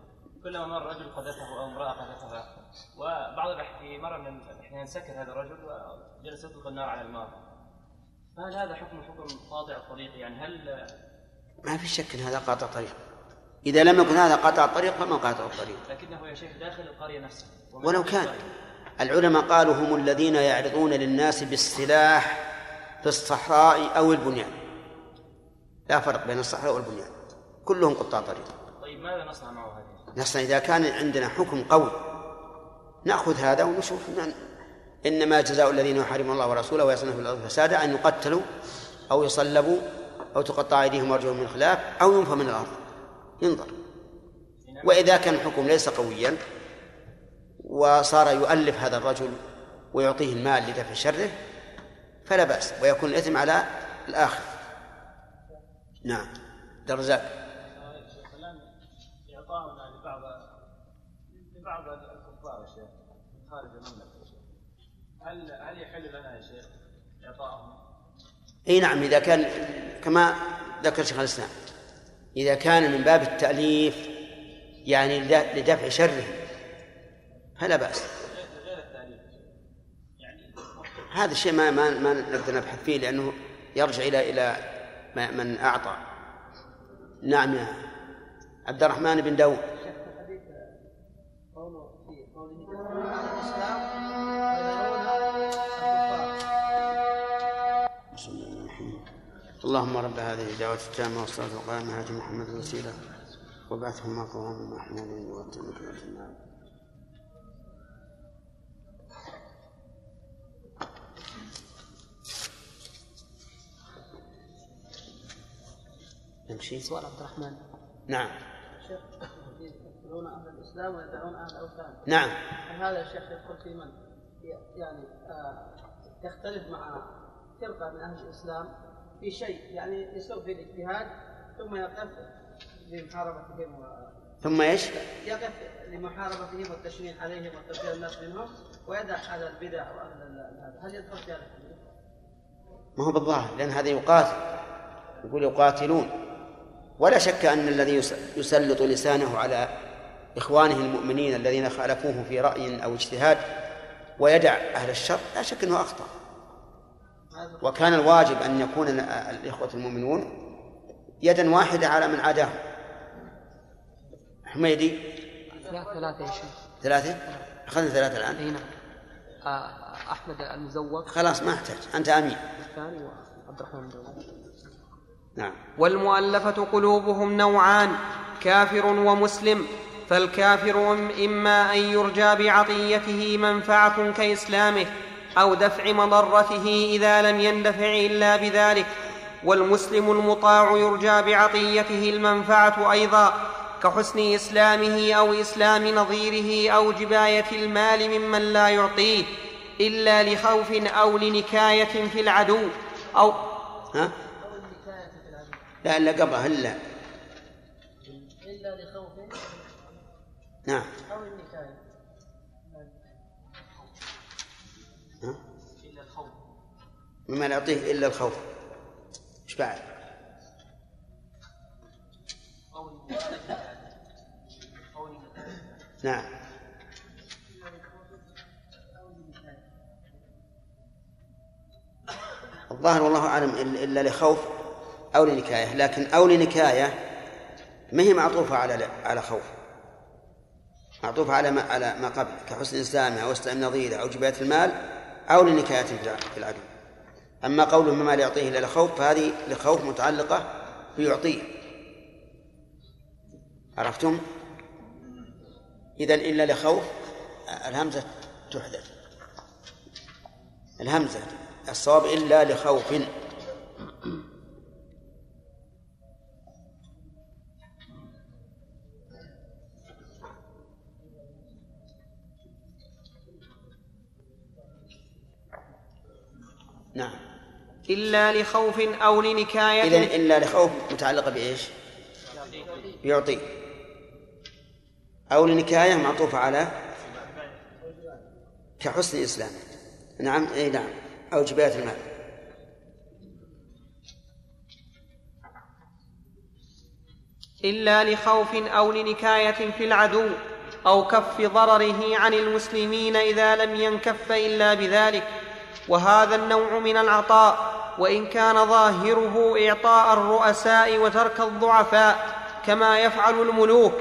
كلما مر رجل قذفه أو امرأة قذفها. وبعض الأحيان مرة من الأحيان سكت هذا الرجل وجلس يطلق النار على المار. هل هذا حكم قاطع الطريق؟ يعني هل ما في شك ان هذا قاطع طريق؟ اذا لم يكن هذا قاطع طريق فما قاطع الطريق، لكنه يا شيخ داخل القريه نفسها. ولو كان العلماء قالوا هم الذين يعرضون للناس بالسلاح في الصحراء او البنيان، لا فرق بين الصحراء والبنيان، كلهم قطاع طريق. طيب ماذا نصنع معه هذا؟ نصنع اذا كان عندنا حكم قوي ناخذ هذا ونشوف. إنما جزاء الذين يحاربون الله ورسوله ويسعون في الأرض فسادا أن يقتلوا أو يصلبوا أو تقطع أيديهم وأرجلهم من خلاف أو ينفوا من الأرض. ينظر، وإذا كان الحكم ليس قويا وصار يؤلف هذا الرجل ويعطيه المال لدفع شره فلا بأس، ويكون الإثم على الآخر. نعم. عبد الرزاق. مثلا إعطاؤنا لبعض الكفار يا شيخ من خارج المملكة يا شيخ، هل يحل لنا يا شيخ إعطاؤهم؟ أي نعم، إذا كان كما ذكر شيخ الإسلام إذا كان من باب التأليف يعني لدفع شره فلا بأس. هذا الشيء ما نقدر نبحث فيه لأنه يرجع إلى من أعطى. نعم يا عبد الرحمن بن داود. اللهم رب هذه الدعوة التامة والصلاة والقيام على محمد الوسيلة وبعثهما قواما محمودين واتمت بهم. نمشي. سؤال عبد الرحمن. نعم. شيخ يدعون أهل الإسلام ويدعون أهل الأوثان. نعم. هذا الشيخ يدخل في من يعني يختلف مع فرقة من أهل الإسلام في شيء، يعني يسوق في الاجتهاد ثم يقف لمحاربتهم ثم ايش؟ يقف لمحاربتهم والتشنين عليهم وتفجير الناس منهم ويدع على البدع وأهل. هل يدخل في هذا؟ ما هو بالظاهر، لأن هذا يقاتل، يقول يقاتلون. ولا شك أن الذي يسلط لسانه على إخوانه المؤمنين الذين خالفوه في رأي أو اجتهاد ويدع أهل الشر لا شك أنه أخطأ، وكان الواجب أن يكون الإخوة المؤمنون يدا واحدة على من عداه. حميدي ثلاثة يا شيخ. ثلاثة؟ أخذنا ثلاثة الآن. أي نعم. أحمد المزوق خلاص ما أحتاج، أنت أمين. الثاني وعبد الرحمن المزوق. نعم. والمؤلفة قلوبهم نوعان، كافر ومسلم. فالكافر إما أن يرجى بعطيته منفعة كإسلامه أو دفع مضرته إذا لم يندفع إلا بذلك، والمسلم المطاع يرجى بعطيته المنفعة أيضا كحسن إسلامه أو إسلام نظيره أو جباية المال ممن لا يعطيه إلا لخوف أو لنكاية في العدو أو لا قبلها إلا لخوف. نعم. أو النكاية إلا الخوف مما نعطيه إلا الخوف. إيش بعد؟ أو النكاية. نعم. الظاهر والله أعلم إلا لخوف أو لنكاية، لكن أو لنكاية ما هي معطوفة على خوف، معطوفة على ما قبل كحسن إسلامه أو إسلام نظيره أو جباية المال أو لنكاية في العدو. أما قوله مما لا يعطيه إلا لخوف فهذه لخوف متعلقة بيعطيه. عرفتم؟ إذن إلا لخوف الهمزة تحذف، الهمزة الصواب إلا لخوف. نعم. إلا لخوف أو لنكاية. إذن إلا لخوف متعلقة بإيش؟ بيعطي. أو لنكاية معطوفة على كحسن الإسلام. نعم. أي نعم. أو جباية المال. إلا لخوف أو لنكاية في العدو أو كف ضرره عن المسلمين إذا لم ينكف إلا بذلك. وهذا النوع من العطاء وإن كان ظاهره إعطاء الرؤساء وترك الضعفاء كما يفعل الملوك،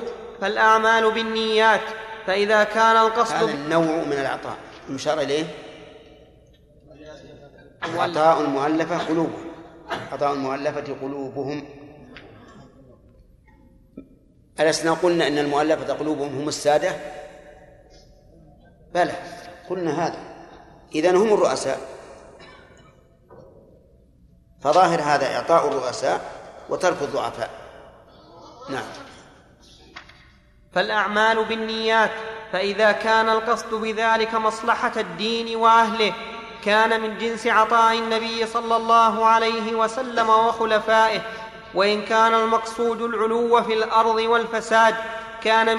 فالأعمال بالنيات. فإذا كان القصد هذا النوع من العطاء المشار إليه عطاء المؤلفة قلوبهم، عطاء المؤلفة قلوبهم. ألسنا قلنا أن المؤلفة قلوبهم هم السادة؟ بلى قلنا هذا. إذن هم الرؤساء، فظاهر هذا إعطاء الرؤساء وترك الضعفاء. نعم. فالأعمال بالنيات. فإذا كان القصد بذلك مصلحة الدين وأهله كان من جنس عطاء النبي صلى الله عليه وسلم وخلفائه وإن كان المقصود العلو في الأرض والفساد كان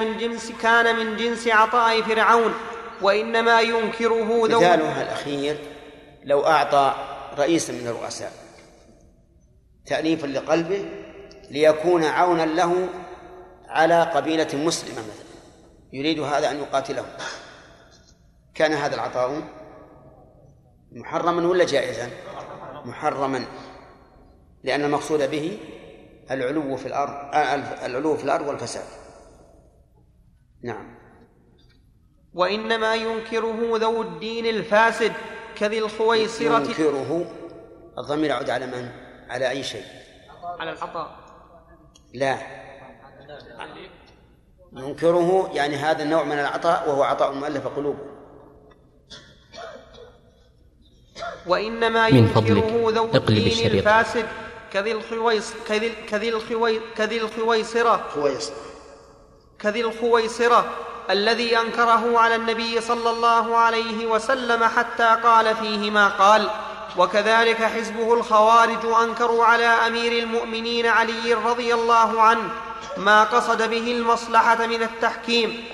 من جنس عطاء فرعون، وإنما ينكره ذو مثالها الأخير. لو أعطى رئيسا من الرؤساء تأليفا لقلبه ليكون عونا له على قبيلة مسلمة مثلا يريد هذا أن يقاتله، كان هذا العطاء محرما ولا جائزا؟ محرما، لأن المقصود به العلو في الأرض والفساد. نعم. وإنما ينكره ذو الدين الفاسد كذي الخويصرة. ينكره، الضمير يعود على من؟ على أي شيء؟ على العطاء. لا، ينكره يعني هذا النوع من العطاء وهو عطاء مؤلف قلوبه. وإنما ينكره ذو الدين الفاسد كذي الخويصرة الذي أنكره على النبي صلى الله عليه وسلم حتى قال فيه ما قال. وكذلك حزبه الخوارج أنكروا على أمير المؤمنين علي رضي الله عنه ما قصد به المصلحة من التحكيم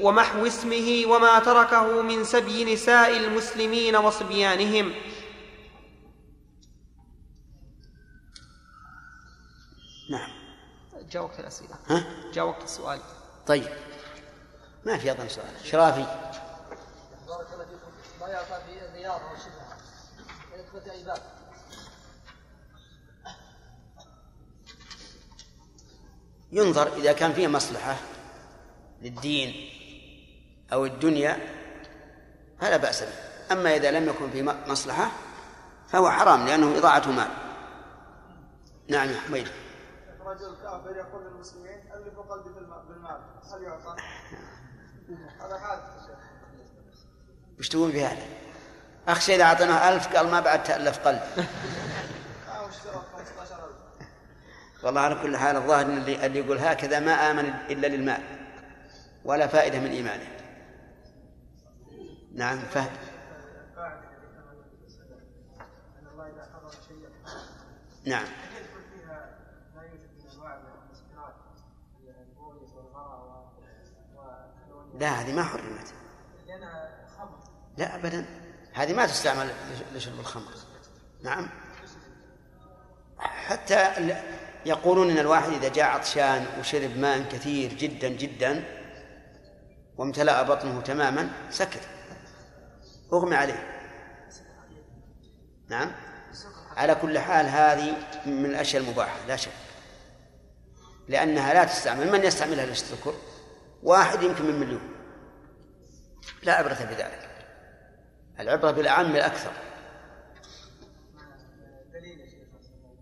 ومحو اسمه وما تركه من سبي نساء المسلمين وصبيانهم. نعم، جاء وقت الأسئلة، جاء وقت السؤال. طيب، ما في أظن سؤال. شرافي، بارك الله فيكم. ما يعطى في الرياض وشبهها يدخل أي باب؟ ينظر إذا كان فيه مصلحة للدين أو الدنيا فلا بأس به، أما إذا لم يكن فيه مصلحة فهو حرام لأنه إضاعة مال. نعم يا حميد. رجل كافر يقول للمسلمين ألفوا قلبي بالمال، هل يعطى؟ هذا حادث. وش تقول بهذا؟ أخشى إذا أعطناه 1000 قال ما بعد تألف قلبي. والله على كل حال الظاهر أن اللي يقول هكذا ما آمن إلا للمال ولا فائدة من إيمانه. نعم، فهد. نعم. لا، هذه ما حرمت. لا أبدا، هذه ما تستعمل لشرب الخمر. نعم، حتى يقولون إن الواحد إذا جاء عطشان وشرب ماء كثير جدا جدا وامتلأ بطنه تماما سكر، أغمى عليه. نعم، على كل حال هذه من الأشياء المباحة لا شك، لأنها لا تستعمل. من يستعملها للسكر؟ واحد يمكن من مليون. لا عبرة بذلك، العبرة بالأعم الأكثر.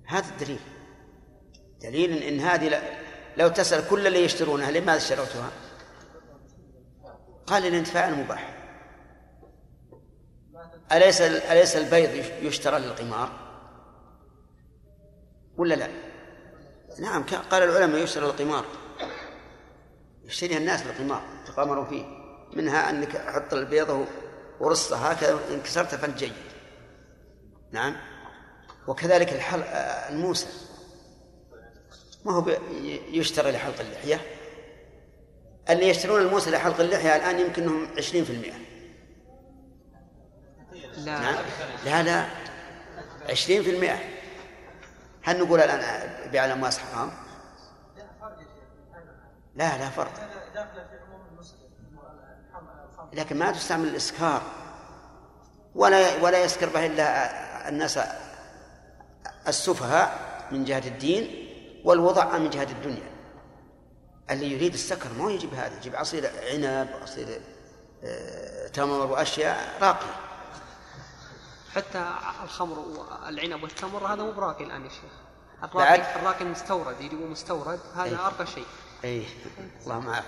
هذا الدليل، دليل إن هذه لو تسأل كل اللي يشترونها لماذا اشتروتها قال الانتفاع المباح. أليس البيض يشترى للقمار ولا لا؟ نعم، قال العلماء يشترى للقمار، يشتريها الناس للقمار، تقامروا فيه. منها أنك حط البيضة ورصها هكذا انكسرت فانت جيد. نعم، وكذلك الموسى ما هو يشترى لحلق اللحية. اللي يشترون الموسى لحلق اللحية الآن يمكنهم 20%. نعم، لا 20%. هل نقول الآن بيع الأمواس حرام؟ لا فرق، لكن ما تستعمل الإسكار ولا يسكر به إلا الناس السفهاء من جهة الدين والوضع من جهة الدنيا. اللي يريد السكر ما يجيب هذا، يجيب عصير عنب وعصير تمر وأشياء راقية. حتى الخمر والعنب والتمر هذا مو براقي الآن يا شيخ. الراقي المستورد، يجيبوا مستورد، هذا أرقى شيء. اي الله معك.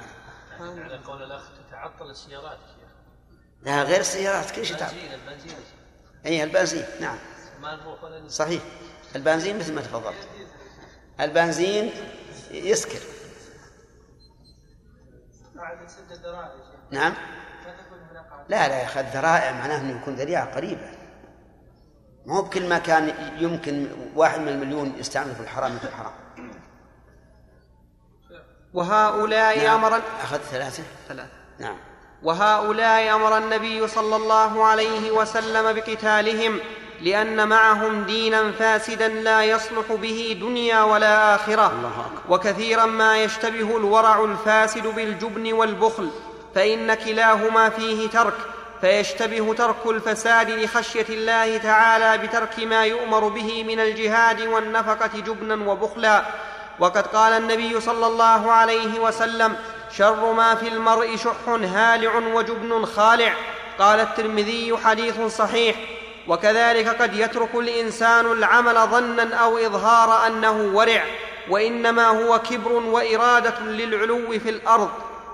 على قول الاخ تتعطل السيارات يا اخي. لا، غير السيارات كل شيء تعطل. البنزين. نعم، صحيح، البنزين مثل ما تفضلت، البنزين يسكر. نعم، لا ياخذ ذرائع، معناه انه يكون ذريعه قريبه. ما هو بكل ما كان يمكن واحد من المليون يستعمل في الحرام وهؤلاء نعم. أمر أخذت ثلاثة نعم. وهؤلاء أمر النبي صلى الله عليه وسلم بقتالهم لأن معهم دينا فاسدا لا يصلح به دنيا ولا آخرة، وكثيرا ما يشتبه الورع الفاسد بالجبن والبخل، فإن كلاهما فيه ترك، فيشتبه ترك الفساد لخشية الله تعالى بترك ما يؤمر به من الجهاد والنفقة جبنا وبخلا. وقد قال النبي صلى الله عليه وسلم: شر ما في المرء شح هالع وجبن خالع. قال الترمذي: حديث صحيح. وكذلك قد يترك الإنسان العمل ظنا أو إظهار أنه ورع، وإنما هو كبر وإرادة للعلو في الأرض.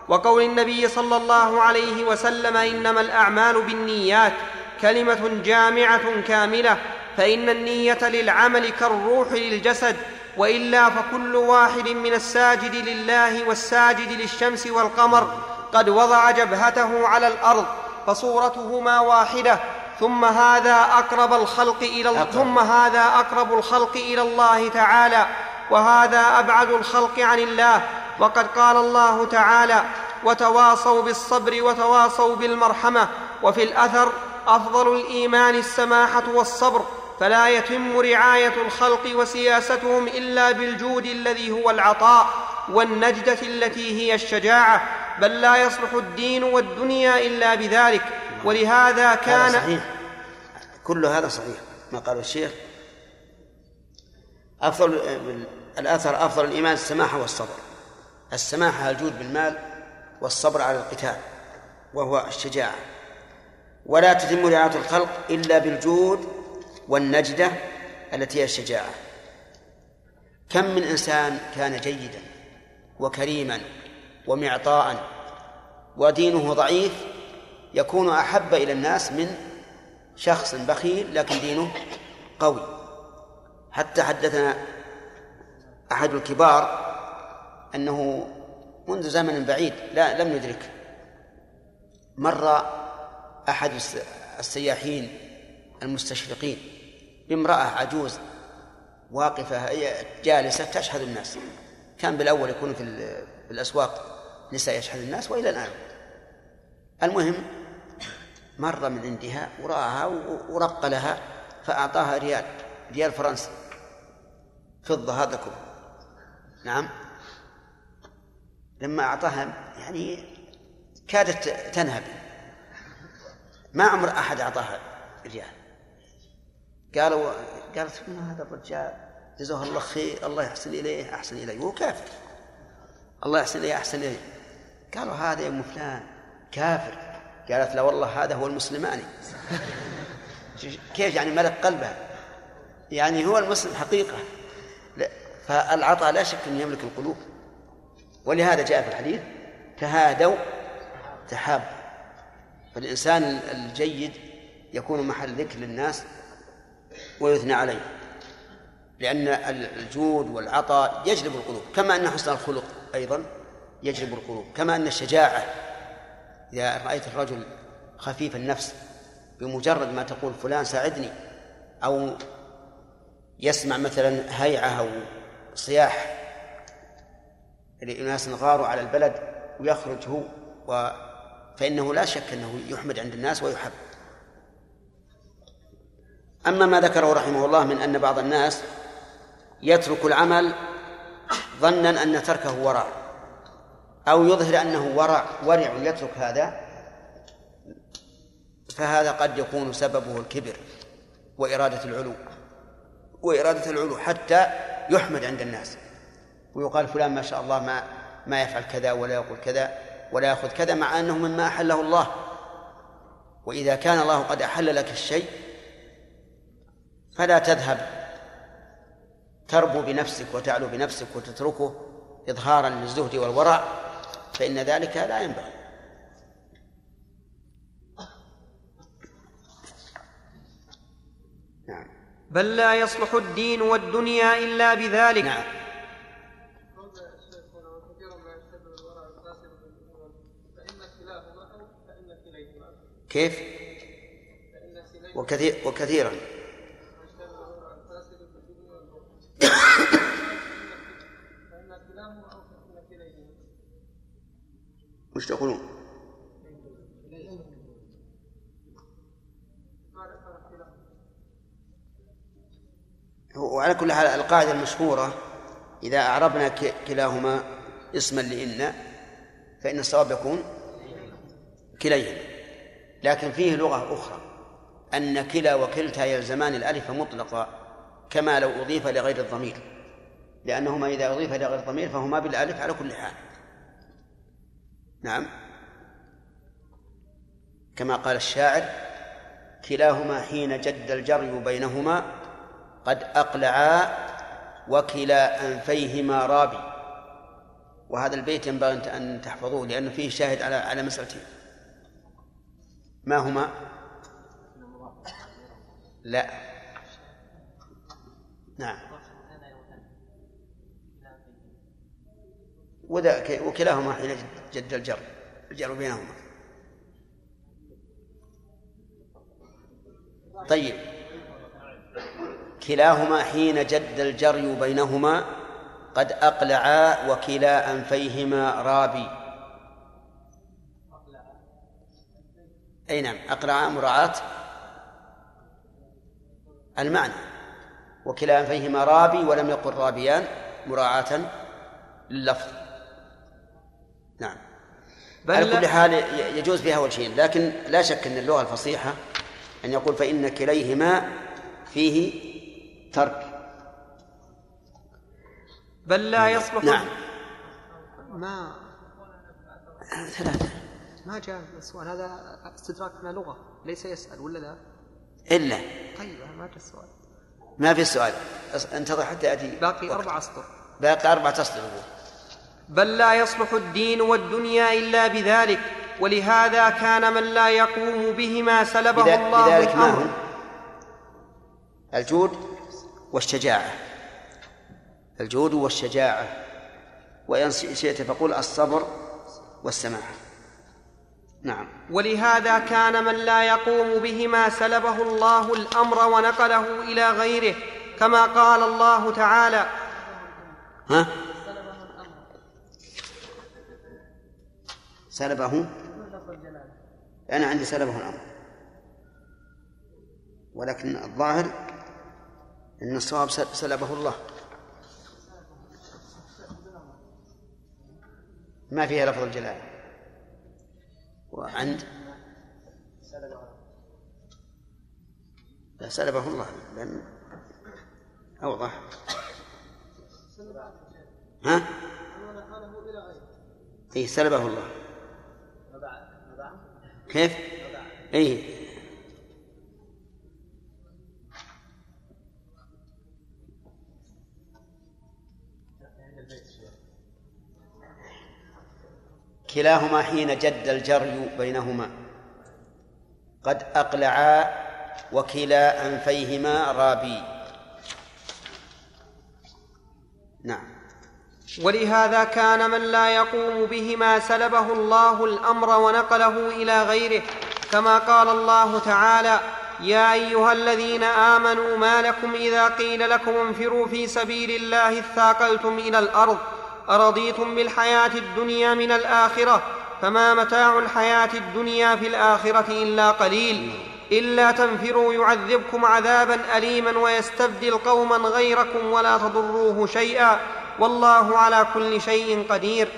وقول النبي صلى الله عليه وسلم: إنما الأعمال بالنيات، كلمة جامعة كاملة، فإن النية للعمل كالروح للجسد، وإلا فكل واحد من الساجد لله والساجد للشمس والقمر قد وضع جبهته على الأرض فصورتهما واحدة. ثم هذا أقرب الخلق إلى الله تعالى، وهذا أبعد الخلق عن الله. وقد قال الله تعالى: وتواصوا بالصبر وتواصوا بالمرحمة. وفي الأثر: أفضل الإيمان السماحة والصبر، فلا يتم رعاية الخلق وسياستهم إلا بالجود الذي هو العطاء والنجدة التي هي الشجاعة، بل لا يصلح الدين والدنيا إلا بذلك. ولهذا كان هذا صحيح. كل هذا صحيح ما قاله الشيخ. الأثر: أفضل الإيمان السماحة والصبر. السماحة الجود بالمال، والصبر على القتال وهو الشجاعة. ولا تتم رعاية الخلق إلا بالجود والنجدة التي هي الشجاعة. كم من إنسان كان جيدا وكريما ومعطاء ودينه ضعيف يكون أحب إلى الناس من شخص بخيل لكن دينه قوي. حتى حدثنا أحد الكبار أنه منذ زمن بعيد لم ندرك، مر أحد السياحين المستشرقين بامرأة عجوز واقفة جالسة تشحذ الناس. كان بالأول يكون في الأسواق نساء يشحذ الناس وإلى الآن. المهم مر من عندها ورآها ورق لها فأعطاها ريال فرنسي فضة هذا كله. نعم، لما أعطاها يعني كادت تنهب. ما عمر أحد أعطاها ريال. قالت من هذا الرجال، جزاه الله خير، الله يحسن إليه أحسن إليه، هو كافر، الله يحسن إليه أحسن إليه. قالوا: هذا يا أم فلان كافر. قالت: لا والله، هذا هو المسلماني. كيف يعني ملك قلبها، يعني هو المسلم حقيقة. فالعطاء لا شك أن يملك القلوب. ولهذا جاء في الحديث: تهادوا تحاب. فالإنسان الجيد يكون محل ذكر للناس ويثنى عليه، لأن الجود والعطاء يجلب القلوب، كما أن حسن الخلق أيضا يجلب القلوب، كما أن الشجاعة. إذا رأيت الرجل خفيف النفس بمجرد ما تقول فلان ساعدني، أو يسمع مثلا هيعة أو صياح لأناس غاروا على البلد ويخرج هو فإنه لا شك أنه يحمد عند الناس ويحب. أما ما ذكره رحمه الله من أن بعض الناس يترك العمل ظنًا أن تركه ورع، أو يظهر أنه ورع يترك هذا، فهذا قد يكون سببه الكبر وإرادة العلو حتى يحمد عند الناس ويقال فلان ما شاء الله ما يفعل كذا ولا يقول كذا ولا يأخذ كذا، مع أنه مما أحله الله. وإذا كان الله قد أحل لك الشيء فلا تذهب تربو بنفسك وتعلو بنفسك وتتركه إظهاراً للزهد والورع، فإن ذلك لا ينبغي. نعم. بل لا يصلح الدين والدنيا إلا بذلك. نعم. كيف؟ وكثيراً وش تقولون؟ وعلى كل حال القاعدة المشهورة إذا أعربنا كلاهما اسما لإن فإن الصواب يكون كليهما، لكن فيه لغة أخرى أن كلا وكلتا يلزمان الألف مطلقا كما لو أضيف لغير الضمير، لأنهما إذا أضيف لغير الضمير فهما بالألف على كل حال. نعم، كما قال الشاعر: كلاهما حين جد الجري بينهما قد أقلعا وكلا أنفيهما رابي. وهذا البيت ينبغي أن تحفظوه لأنه فيه شاهد على مسألتين. ما هما؟ لا، نعم، وكلاهما حين جد الجر بينهما. طيب، كلاهما حين جد الجري بينهما قد أقلعا وكلا أنفيهما رابي. أي نعم، أقلعا مراعاة المعنى، وكلا أنفيهما رابي ولم يقل رابيان مراعاة لللفظ. نعم، على كل حال يجوز فيها وجهين، لكن لا شك أن اللغة الفصيحة أن يقول فإن كليهما فيه ترك. بل لا يصلح. نعم، ما جاء السؤال هذا استدراكنا لغة، ليس يسأل ولا لا؟ إلا طيب، ما جاء السؤال، ما في السؤال، انتظر حتى أتي. باقي 4 أسطر. باقي 4 أسطر. بل لا يصلح الدين والدنيا إلا بذلك، ولهذا كان من لا يقوم بهما سلبه الله بذلك. ما هو؟ الجود والشجاعة، الجود والشجاعة، وإن شئت فقول الصبر والسماحة. نعم، ولهذا كان من لا يقوم بهما سلبه الله الأمر ونقله إلى غيره، كما قال الله تعالى. ها؟ سلبه، أنا عندي سلبه الأمر، ولكن الظاهر أن الصواب سلبه الله. ما فيها لفظ الجلالة. وعند لا، سلبه الله لأن أوضح. ها؟ إيه، سلبه الله. كيف؟ إيه، كلاهما حين جد الجري بينهما قد أقلعا وكلا أنفيهما رابي. نعم، ولهذا كان من لا يقوم بهما سلبه الله الأمر ونقله إلى غيره، كما قال الله تعالى: يا أيها الذين آمنوا ما لكم إذا قيل لكم انفروا في سبيل الله اثاقلتم إلى الأرض أرضيتم بالحياة الدنيا من الآخرة، فما متاع الحياة الدنيا في الآخرة إلا قليل. إلا تنفروا يعذبكم عذابا أليما ويستبدل قوما غيركم ولا تضروه شيئا، والله على كل شيء قدير.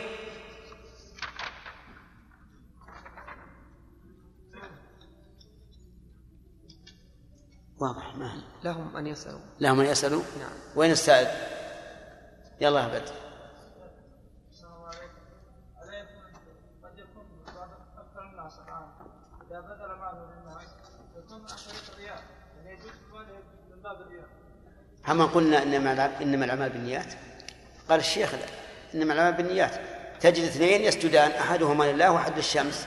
واضح؟ ما لهم أن يسألوا، لهم أن يسألوا. نعم، وين السائل؟ يلا هبت. هما قلنا إنما الأعمال بالنيات. قال الشيخ: لا، إنما الأعمال بالنيات. تجد 2 يسجدان أحدهما لله وأحد للشمس،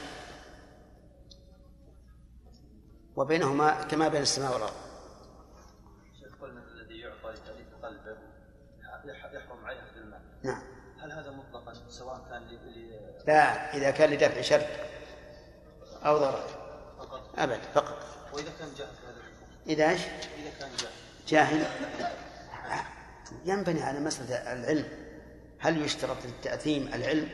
وبينهما كما بين السماء والأرض. الشيخ: قلنا الذي يعطى لتأليف قلبه يحرم عليه أخذ المال. نعم، هل هذا مطلقا سواء كان لا، إذا كان لدفع شر أو ضرر فقط. أبد، فقط. وإذا كان جاهل في هذا الحكم؟ إذا كان جاهل ينبني على مسألة العلم، هل يشترط للتأثيم العلم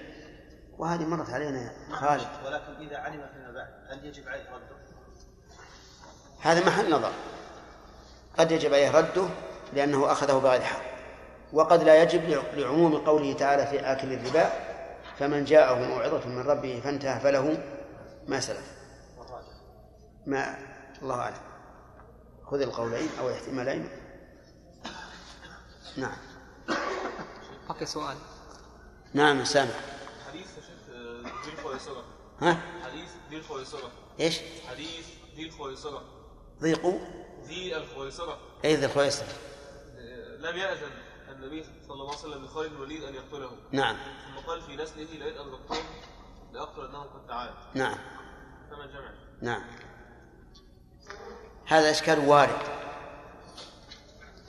وهذه مرت علينا خالد. ولكن إذا علم فيما بعد هل يجب عليه رده؟ هذا محل نظر، قد يجب عليه رده لأنه أخذه بغير حق، وقد لا يجب لعموم قوله تعالى في آكل الربا فمن جاءه موعظة من ربه فانتهى فله ما سلف. ما الله أعلم، خذ القولين أو احتمالين. نعم. بقي سؤال. نعم سامع. حديث ذي الخويصرة. حديث ذي الخويصرة. إيش؟ حديث ذي الخويصرة. ضيقوا. ذي الخويصرة. أي ذي الخويصرة؟ لم يأذن النبي صلى الله عليه وسلم لخالد بن الوليد أن يقتله. نعم. ثم قال في نسله لئن أدركتهم لأقتل أنهم قد تعالى. نعم. ثم جمع. نعم. هذا إشكال وارد.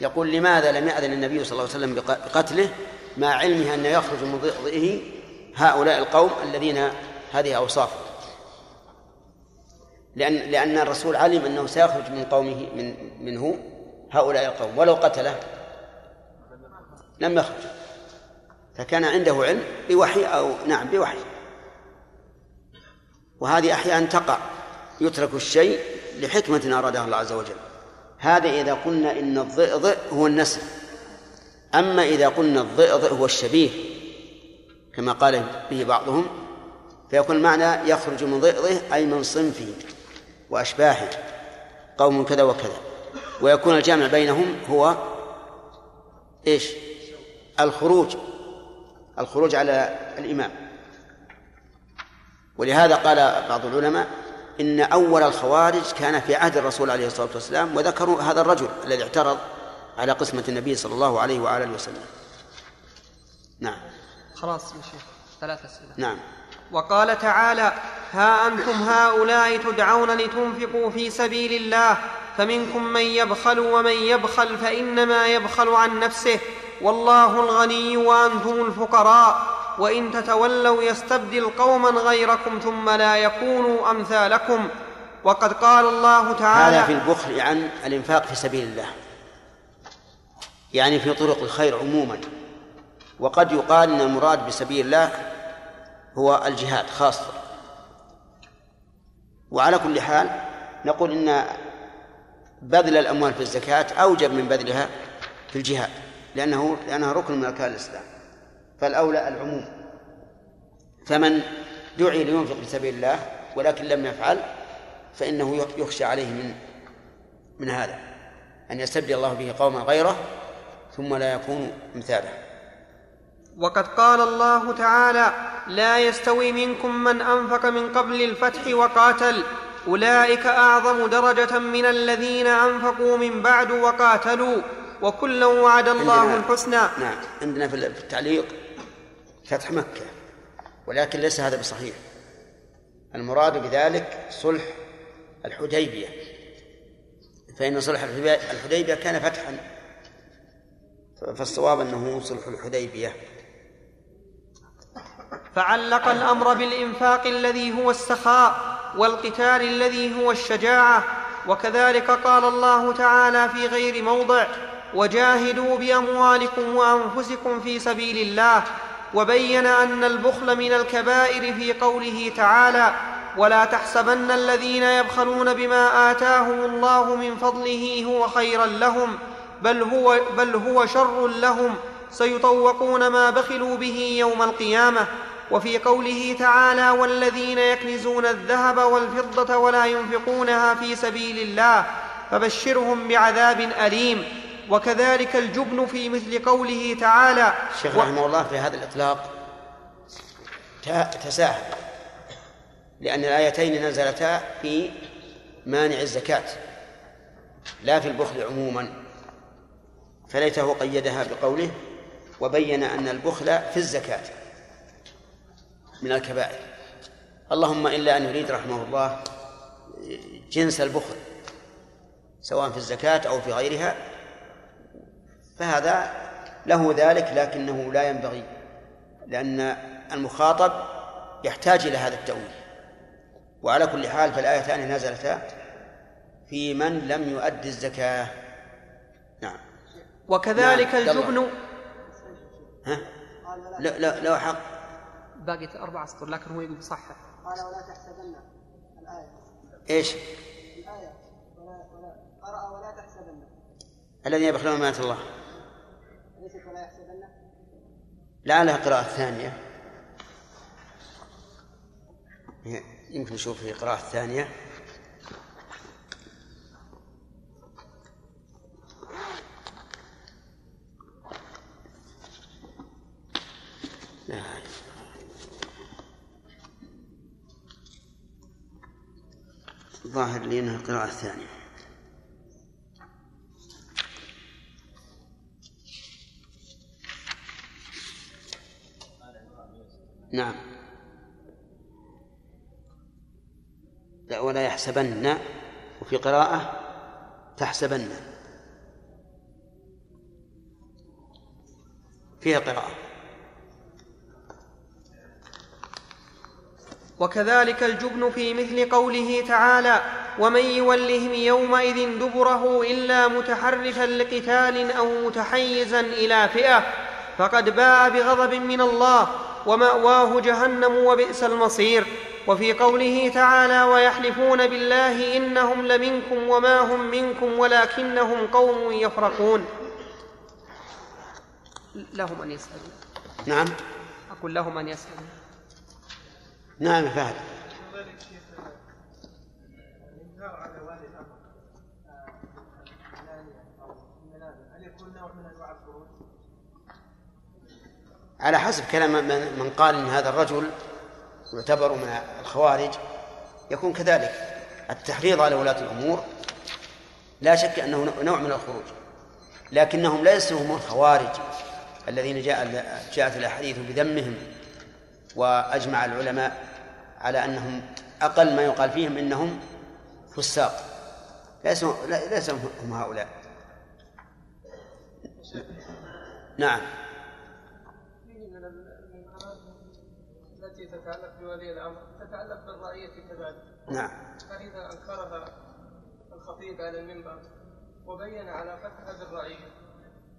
يقول لماذا لم يأذن النبي صلى الله عليه وسلم بقتله مع علمه أن يخرج من ضئه هؤلاء القوم الذين هذه أوصافهم، لأن الرسول علم أنه سيخرج من قومه منه هؤلاء القوم، ولو قتله لم يخرج، فكان عنده علم بوحي أو نعم بوحي. وهذه أحيانا تقع، يترك الشيء لحكمة أرادها الله عز وجل. هذا إذا قلنا إن الضئضئ هو النسل. أما إذا قلنا الضئضئ هو الشبيه كما قال به بعضهم، فيكون المعنى يخرج من ضئضئه أي من صنفه وأشباهه قوم كذا وكذا، ويكون الجامع بينهم هو إيش؟ الخروج على الإمام. ولهذا قال بعض العلماء إن أول الخوارج كان في عهد الرسول عليه الصلاة والسلام، وذكروا هذا الرجل الذي اعترض على قسمة النبي صلى الله عليه وعلى آله وسلم. نعم خلاص يا شيخ، 3 أسئلة. نعم. وقال تعالى ها أنتم هؤلاء تدعون لتنفقوا في سبيل الله فمنكم من يبخل ومن يبخل فإنما يبخل عن نفسه والله الغني وأنتم الفقراء وإن تتولوا يستبدل قوما غيركم ثم لا يكونوا أمثالكم. وقد قال الله تعالى هذا في البخل عن الإنفاق في سبيل الله، يعني في طرق الخير عموما. وقد يقال أن المراد بسبيل الله هو الجهاد خاصة. وعلى كل حال نقول إن بذل الأموال في الزكاة أوجب من بذلها في الجهاد، لأنها ركن من أركان الإسلام، فالأولى العموم. فمن دعي لينفق في سبيل الله ولكن لم يفعل فإنه يخشى عليه من هذا أن يستبدل الله به قوما غيره ثم لا يكون مثاله. وقد قال الله تعالى لا يستوي منكم من أنفق من قبل الفتح وقاتل أولئك أعظم درجة من الذين أنفقوا من بعد وقاتلوا وكلا وعد الله الحسنى. نعم عندنا في التعليق فتح مكة، ولكن ليس هذا بصحيح. المراد بذلك صلح الحديبية، فإن صلح الحديبية كان فتحا، فالصواب أنه صلح الحديبية. فعلق الأمر بالإنفاق الذي هو السخاء والقتال الذي هو الشجاعة. وكذلك قال الله تعالى في غير موضع وجاهدوا بأموالكم وأنفسكم في سبيل الله. وبين أن البخل من الكبائر في قوله تعالى ولا تحسبن الذين يبخلون بما آتاهم الله من فضله هو خيرا لهم بل هو شر لهم سيطوقون ما بخلوا به يوم القيامة. وفي قوله تعالى والذين يكنزون الذهب والفضة ولا ينفقونها في سبيل الله فبشرهم بعذاب أليم. وكذلك الجبن في مثل قوله تعالى. الشيخ رحمه الله في هذا الإطلاق تساهل، لأن الآيتين نزلتا في مانع الزكاة لا في البخل عموما، فليته قيدها بقوله وبين أن البخل في الزكاة من الكبائر. اللهم إلا أن يريد رحمه الله جنس البخل سواء في الزكاة أو في غيرها، فهذا له ذلك، لكنه لا ينبغي، لأن المخاطب يحتاج إلى هذا التأويل. وعلى كل حال فالآيتان نزلتا في من لم يؤد الزكاة. نعم. وكذلك الجبن. لا حق باقي 4 أسطر، لكن هو يقول صحة. قال ولا تحسبن الآية إيش؟ الآية ولا قرأ ولا تحسبن الذين يبخلون بآيات الله، ليست ولا يحسبن، لعلها قراءة ثانية، يمكن نشوف في قراءة ثانية. ظاهر لي أنها القراءة الثانية. نعم، لا ولا يحسبن، وفي قراءة تحسبن، فيها قراءة. وكذلك الجبن في مثل قوله تعالى ومن يولهم يومئذ دبره إلا متحرفا لقتال أو متحيزا إلى فئة فقد باع بغضب من الله ومأواه جهنم وبئس المصير. وفي قوله تعالى ويحلفون بالله إنهم لمنكم وما هم منكم ولكنهم قوم يفرقون. لهم أن يسألوا. نعم، أقول لهم أن يسألوا. نعم فهد. على حسب كلام من قال إن هذا الرجل يعتبر من الخوارج يكون كذلك. التحريض على ولاة الأمور لا شك أنه نوع من الخروج، لكنهم ليسوا هم الخوارج الذين جاءت الأحاديث بذمهم، وأجمع العلماء على أنهم أقل ما يقال فيهم إنهم فساق، ليسوا هم هؤلاء. نعم. التي تتعلق بولي الأمر تتعلق بالرعية كذلك. نعم. فإذا أنكرها الخطيب على المنبر وبين علاقتها بالرعية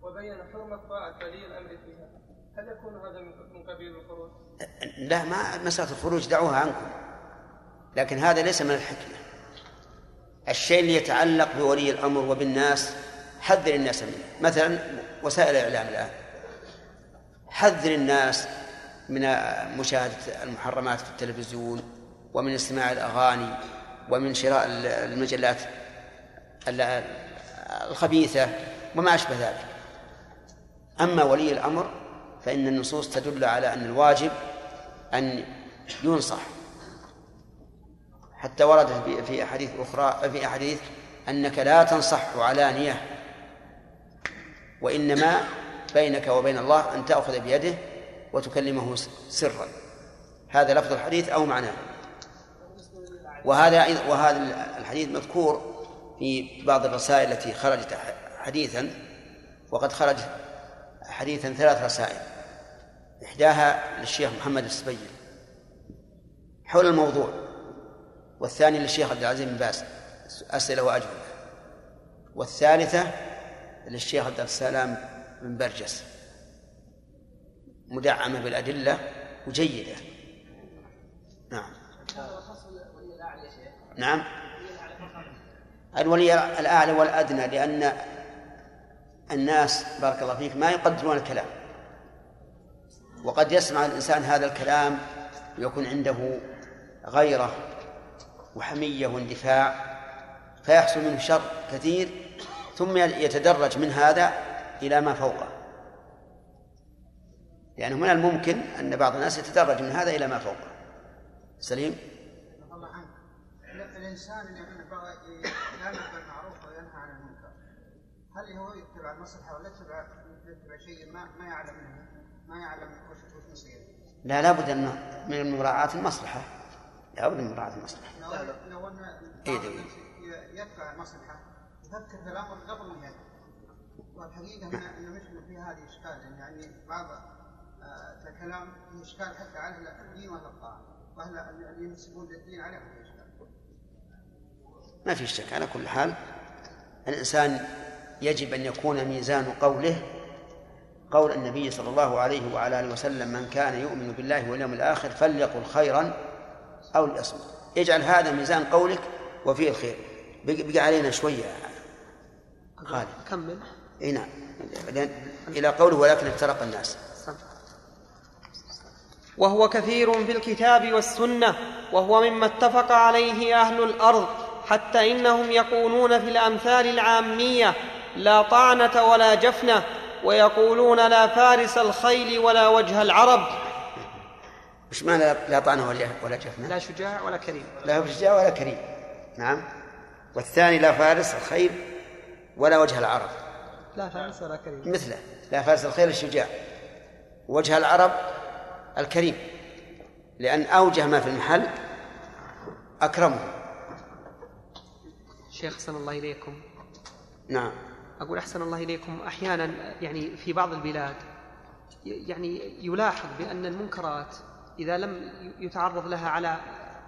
وبين حرمة طاعة ولي الأمر فيها، هل يكون هذا من قبيل الخروج؟ لا، ما مسألة الخروج دعوها عنكم، لكن هذا ليس من الحكمة. الشيء اللي يتعلق بولي الأمر وبالناس حذر الناس منه. مثلا وسائل الإعلام الآن حذر الناس من مشاهدة المحرمات في التلفزيون، ومن استماع الأغاني، ومن شراء المجلات الخبيثة وما أشبه ذلك. أما ولي الأمر فإن النصوص تدل على أن الواجب أن ينصح، حتى ورد في أحاديث أخرى في أحاديث أنك لا تنصح علانية، وإنما بينك وبين الله أن تأخذ بيده وتكلمه سرا، هذا لفظ الحديث أو معناه. وهذا الحديث مذكور في بعض الرسائل التي خرجت حديثا، وقد خرج حديثا 3 رسائل، إحداها للشيخ محمد السبيل حول الموضوع، والثاني للشيخ عبد العزيز بن باز أسئلة وأجوبة، والثالثة للشيخ عبد السلام بن برجس مدعمة بالأدلة وجيدة. نعم. نعم، الولي الأعلى والأدنى، لأن الناس بارك الله فيك ما يقدرون الكلام، وقد يسمع الإنسان هذا الكلام ويكون عنده غيرة وحمية واندفاع فيحصل منه شر كثير، ثم يتدرج من هذا إلى ما فوقه، لأنه من الممكن أن بعض الناس يتدرج من هذا إلى ما فوقه. سليم. الإنسان اللي يأمر بالمعروف وينهى عن المنكر، هل هو يتبع المصلحة ولا يتبع شيء ما يعلم منه، ما يعلم وش يصير؟ لا، لابد من مراعاة المصلحة، لابد من مراعاة المصلحة. لو أن يدفع المصلحة يفكر في الأمر قبل ما يدفع. والحقيقة أن المشكلة في هذه إشكال، يعني بعض الكلام فيه إشكال حتى على الدين والطاعة، وأهل الذين ينسبون الدين عليهم إشكال. ما في شك، على كل حال الإنسان يجب أن يكون ميزان قوله قول النبي صلى الله عليه وعلى آله وسلم: من كان يؤمن بالله واليوم الآخر فليقل خيرا أو ليصمت. اجعل هذا ميزان قولك وفيه الخير. بقى علينا شوية غالب. كمل. إيه نعم. إلى قوله: ولكن افترق الناس. وهو كثير في الكتاب والسنة، وهو مما اتفق عليه أهل الأرض، حتى إنهم يقولون في الأمثال العامية: لا طعنة ولا جفنة، ويقولون: لا فارس الخيل ولا وجه العرب. مش معنى لا طعنة ولا جفنة؟ لا شجاع ولا كريم. لا شجاع ولا كريم، نعم. والثاني: لا فارس الخيل ولا وجه العرب. لا فارس ولا كريم مثله. لا فارس الخيل الشجاع، وجه العرب الكريم، لأن أوجه ما في المحل أكرمه. شيخ أحسن الله إليكم. نعم. أقول أحسن الله إليكم، أحيانا يعني في بعض البلاد يعني يلاحظ بأن المنكرات إذا لم يتعرض لها على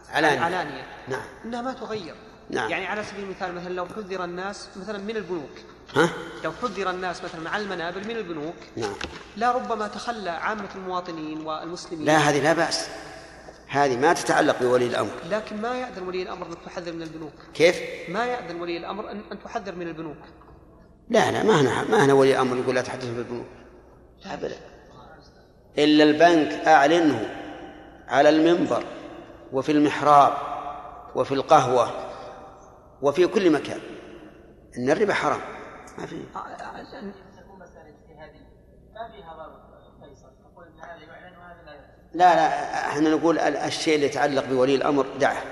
علانية نعم. إنها ما تغير. نعم. يعني على سبيل المثال مثلا لو حذر الناس مثلا من البنوك، لو حذر الناس مثلا على المنابل من البنوك، نعم، لا ربما تخلى عامة المواطنين والمسلمين. لا، هذه لا بأس، هذه ما تتعلق بولي الأمر. لكن ما يأذن ولي الأمر أن تحذر من البنوك. كيف؟ ما يأذن ولي الأمر أن تحذر من البنوك. لا، ما هنا ولي الأمر يقول لا تحدثوا بالبنوك، لا بلا، إلا البنك أعلنه على المنبر وفي المحراب وفي القهوة وفي كل مكان إن الربا حرام. ما في لا، احنا نقول الشيء اللي يتعلق بولي الأمر دعه،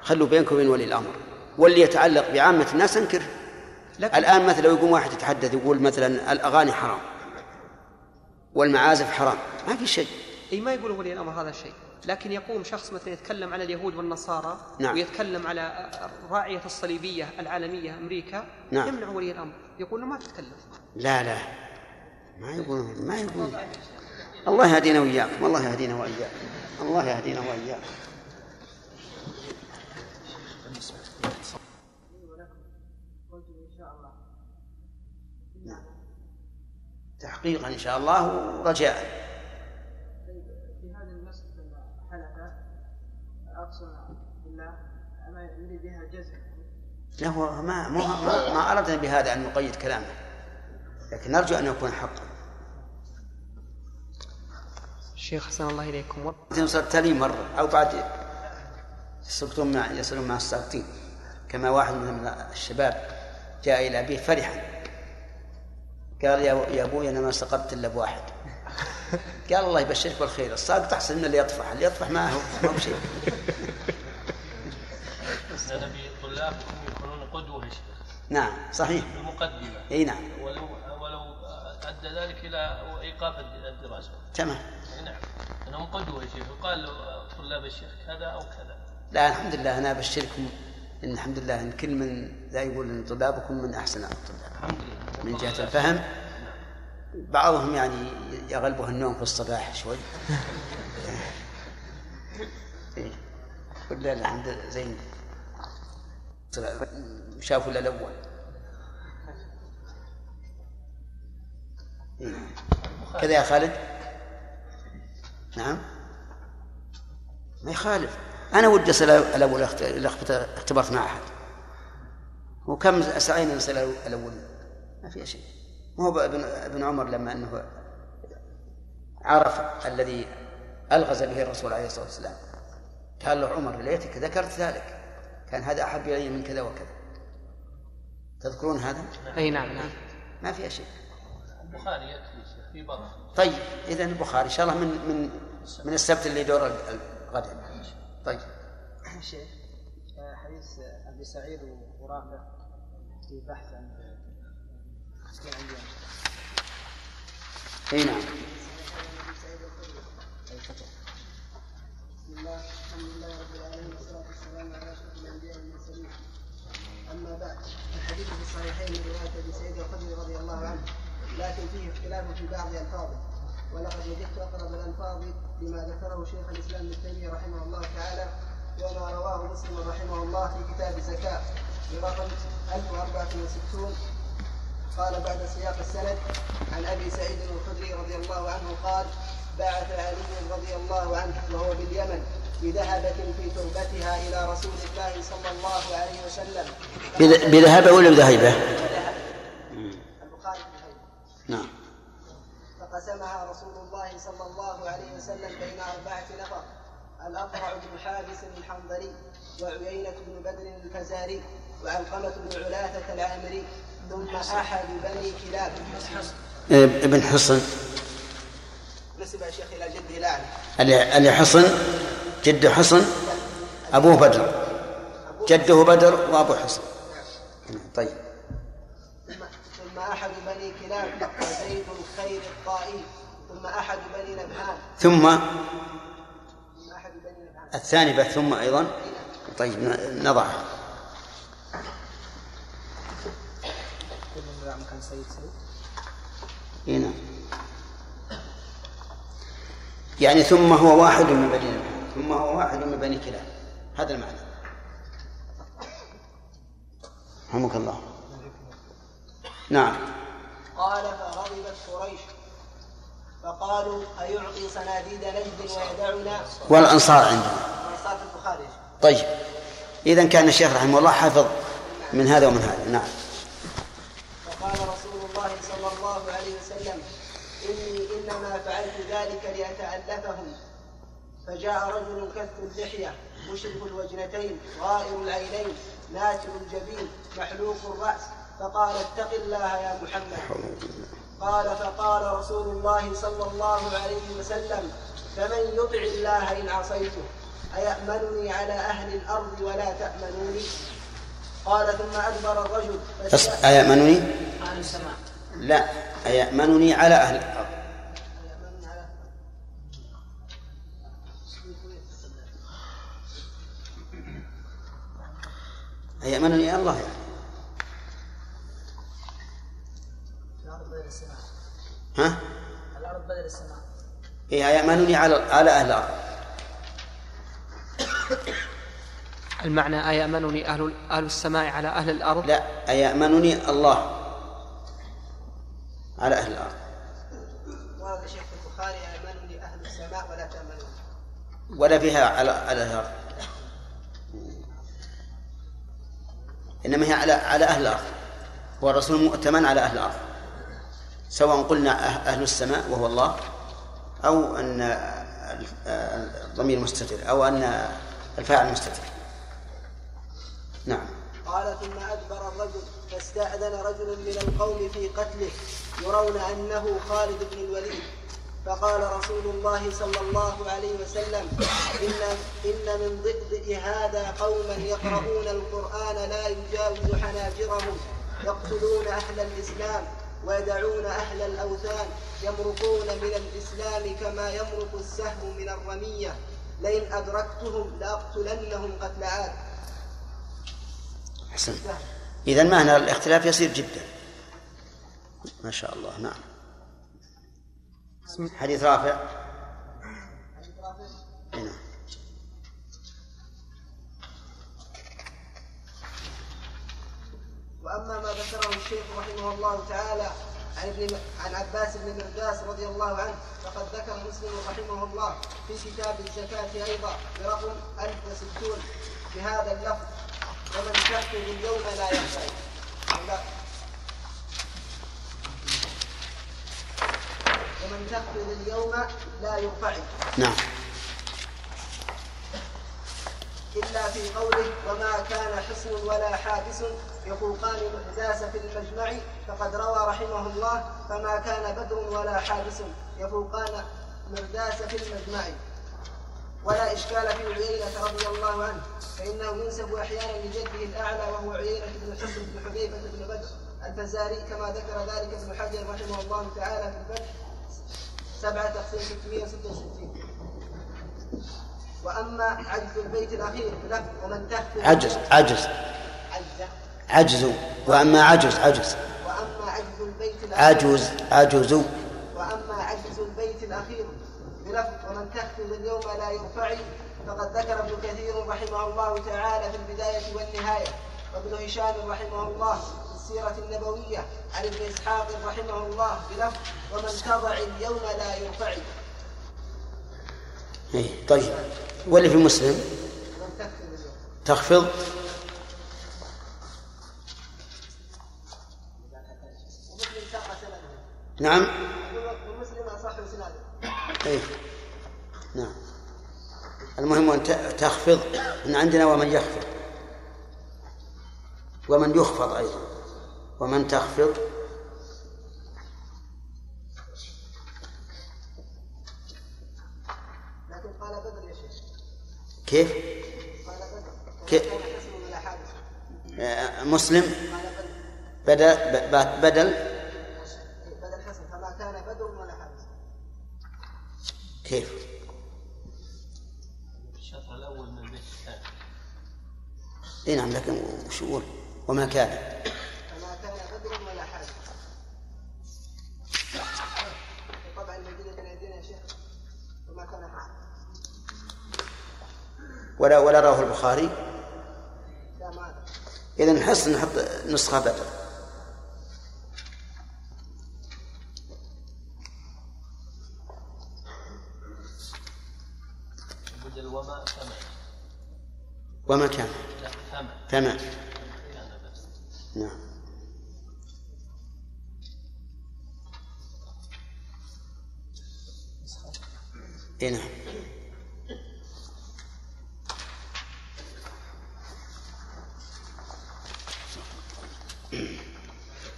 خلوا بينكم وبين ولي الأمر، واللي يتعلق بعامة الناس انكر. الآن مثلا يقوم واحد يتحدث يقول مثلا الأغاني حرام والمعازف حرام، ما في شيء. أي ما يقولوا ولي الأمر هذا الشيء، لكن يقوم شخص مثلا يتكلم على اليهود والنصارى، نعم، ويتكلم على الراعية الصليبية العالمية أمريكا، نعم، يمنع ولي الأمر، يقول له ما تتكلم. لا، ما يقول. الله يهدينا وإياكم، الله يهدينا وإياكم. تحقيقا إن شاء الله ورجاء. في هذا المسجد الحلقة أقسم بالله أنا أريد بها جزء. لا، هو ما أردنا بهذا أن نقيد كلامه، لكن نرجو أن يكون حقا. الشيخ حسن الله إليكم صرت لي مرة أو بعد يصلون مع الساقطين، كما واحد من الشباب جاء إلى أبيه فرحا قال: يا أبوي أنا ما سقطت إلا بواحد. قال: الله يبشرك بالخير، الساقط أحسن من اللي يطفح ما هو شيء. أنا بطلابكم يكونون قدوة يا شيخ. نعم صحيح. المقدمة. أي نعم. ولو أدى ذلك إلى إيقاف الدراسة. تمام. نعم. أنهم قدوة يا شيخ، وقال طلاب الشيخ كذا أو كذا. لا الحمد لله، أنا بشركم إن الحمد لله إن كل من لا يقول إن طلابكم من أحسن الطلاب. الحمد لله. من جهة الفهم، بعضهم يعني يغلبه النوم في الصباح شوي. ولا الحمد لله زين، شافوا لا الأول. كذا يا خالد. نعم ما يخالف. أنا ودي أصل الأول، اختبرت مع أحد وكم سعينا نصل الأول، ما في شيء. ما هو ابن عمر لما أنه عرف الذي ألغز به الرسول عليه الصلاة والسلام قال له عمر: ليتك ذكرت ذلك، كان هذا أحب إلي من كذا وكذا. تذكرون هذا؟ أي نعم. ما في شيء. البخاري يكفي في بعض. طيب إذن البخاري إن شاء الله من السبت اللي دور الغد. طيب شيخ، حديث أبي سعيد ورافع في بحث عن نعم. بسم الله، الحمد لله رب العالمين، والصلاة والسلام على أشرف الأنبياء والمرسلين. أما بعد، الحديث في الصحيحين من رواية أبي سعيد الخدري رضي الله عنه، لكن فيه اختلاف في بعض ألفاظه، ولقد وجدت أقرب الألفاظ لما ذكره شيخ الإسلام ابن تيمية رحمه الله تعالى وما رواه مسلم رحمه الله في كتاب الزكاة برقم 1064. قال بعد سياق السند: عن أبي سعيد الخدري قال: بعث علي رضي الله عنه وهو باليمن بذهبة في تربتها إلى رسول الله صلى الله عليه وسلم. بذهبة ولا بذهبة؟ البخاري نعم. فقسمها رسول الله صلى الله عليه وسلم بين 4 نفر: الأقرع بن حابس الحنظري، وعيينة بن بدر الفزاري، وعلقمة بن علاثة العامري، ثم أحد بني كلاب ابن حصن. نسب يا شيخ إلى جدي لا أعرف. اللي حصن جد حصن أبوه بدر، جده بدر وأبوه حصن. طيب. ثم أحد بني كلاب وزيد الخير الطائي، ثم أحد بني نبهان. ثم أحد بني نبهان الثاني به ثم أيضا. طيب نضع. هنا يعني ثم هو واحد من بني نبهان، ثم هو واحد من بني كلاب، هذا المعنى. رحمك الله. نعم. قال: فغضبت قريش فقالوا: أيعطي صناديد نجد ويدعنا والأنصار عندنا. أنصار البخاري. طيب، إذن كان الشيخ رحمه الله حفظ من هذا ومن هذا. نعم. فقال رسول الله صلى الله عليه وسلم: إنما فعلت ذلك لأتألفهم. فجاء رجل كث اللحية، مشرف الوجنتين، غائر العينين، ناتر الجبين، محلوق الرأس، فقال: اتق الله يا محمد. قال: فقال رسول الله صلى الله عليه وسلم: فمن يطع الله إن عصيته أيأمنني على أهل الأرض ولا تأمنوني؟ قال: ثم أدبر الرجل. أيأمنني على السماء؟ لا، أيأمنني على أهل الأرض. أيأمنني على الله يعني. ها؟ الأرض بدل السماء. إيه، أيأمنني على أهل الأرض. المعنى أيأمنني أهل السماء على أهل الأرض؟ لا، أيأمنني الله على أهل الأرض. ورد شيخ البخاري: أيأمنني أهل السماء ولا تأمنون. ولا فيها على أهل الأرض، إنما هي على أهل الأرض. هو الرسول مؤتمن على أهل الأرض، سواء قلنا أهل السماء وهو الله، أو أن الضمير مستتر، أو أن الفاعل مستتر. نعم. قال: ثم أدبر الرجل فاستأذن رجل من القوم في قتله يرون أنه خالد بن الوليد، فقال رسول الله صلى الله عليه وسلم: إن من ضئضئ هذا قوما يقرؤون القرآن لا يجاوز حناجرهم، يقتلون أهل الإسلام ويدعون أهل الأوثان، يمرقون من الإسلام كما يمرق السهم من الرمية، لئن أدركتهم لأقتلنهم قتل عاد. حسن. إذن معنى الاختلاف يصير جدا ما شاء الله. نعم. حديث رافع. نعم. وأما ما ذكره الشيخ رحمه الله تعالى عن عباس بن مرداس رضي الله عنه فقد ذكر مسلم رحمه الله في كتاب الزكاة أيضا برقم 1060 بهذا اللفظ: ومن يكفر اليوم لا يحتاج. ومن يكفر اليوم لا ينفعل. نعم. إلا في قوله: وما كان حصن ولا حابس يفوقان المحداث في المجمع، فقد روى رحمه الله: فما كان بدر ولا حابس يفوقان مرداس في المجمع. ولا إشكال في عيينة رضي الله عنه، فإنه ينسب أحيانا لجده الأعلى وهو عيينة بن حصن بن حبيبة بن بدر الفزاري، كما ذكر ذلك ابن حجر رحمه الله تعالى في الفتح 7,666. وأما عجز البيت الأخير ومن تخفي عجز وأما عجز البيت الأخير بلفظ: ومن تخفض اليوم لا يرفعي، فقد ذكر ابن كثير رحمه الله تعالى في البداية والنهاية، وابن هشام رحمه الله السيرة النبوية عن ابن إسحاق رحمه الله بلفظ ومن تضع اليوم لا يرتعد. طيب واللي في مسلم تخفض نعم ومسلم أصح سناده أي نعم. المهم أن تخفض من عندنا ومن يخفض ومن يخفض أيضا ومن تخفض لكن قال بدر يا شيخ كيف؟ قال بدر كيف؟ مسلم بدل كيف؟ الشطر الأول من البيت الثاني. إيه نعم لكن شؤون وما كان. وما كان بدر ولا حاجة. طبعا المدينة الأدين يا شيخ وما كان حاجة. ولا رواه البخاري. لا ما. إذا نحس نحط نسخة بدر. وما كان تمام نعم. إيه نعم.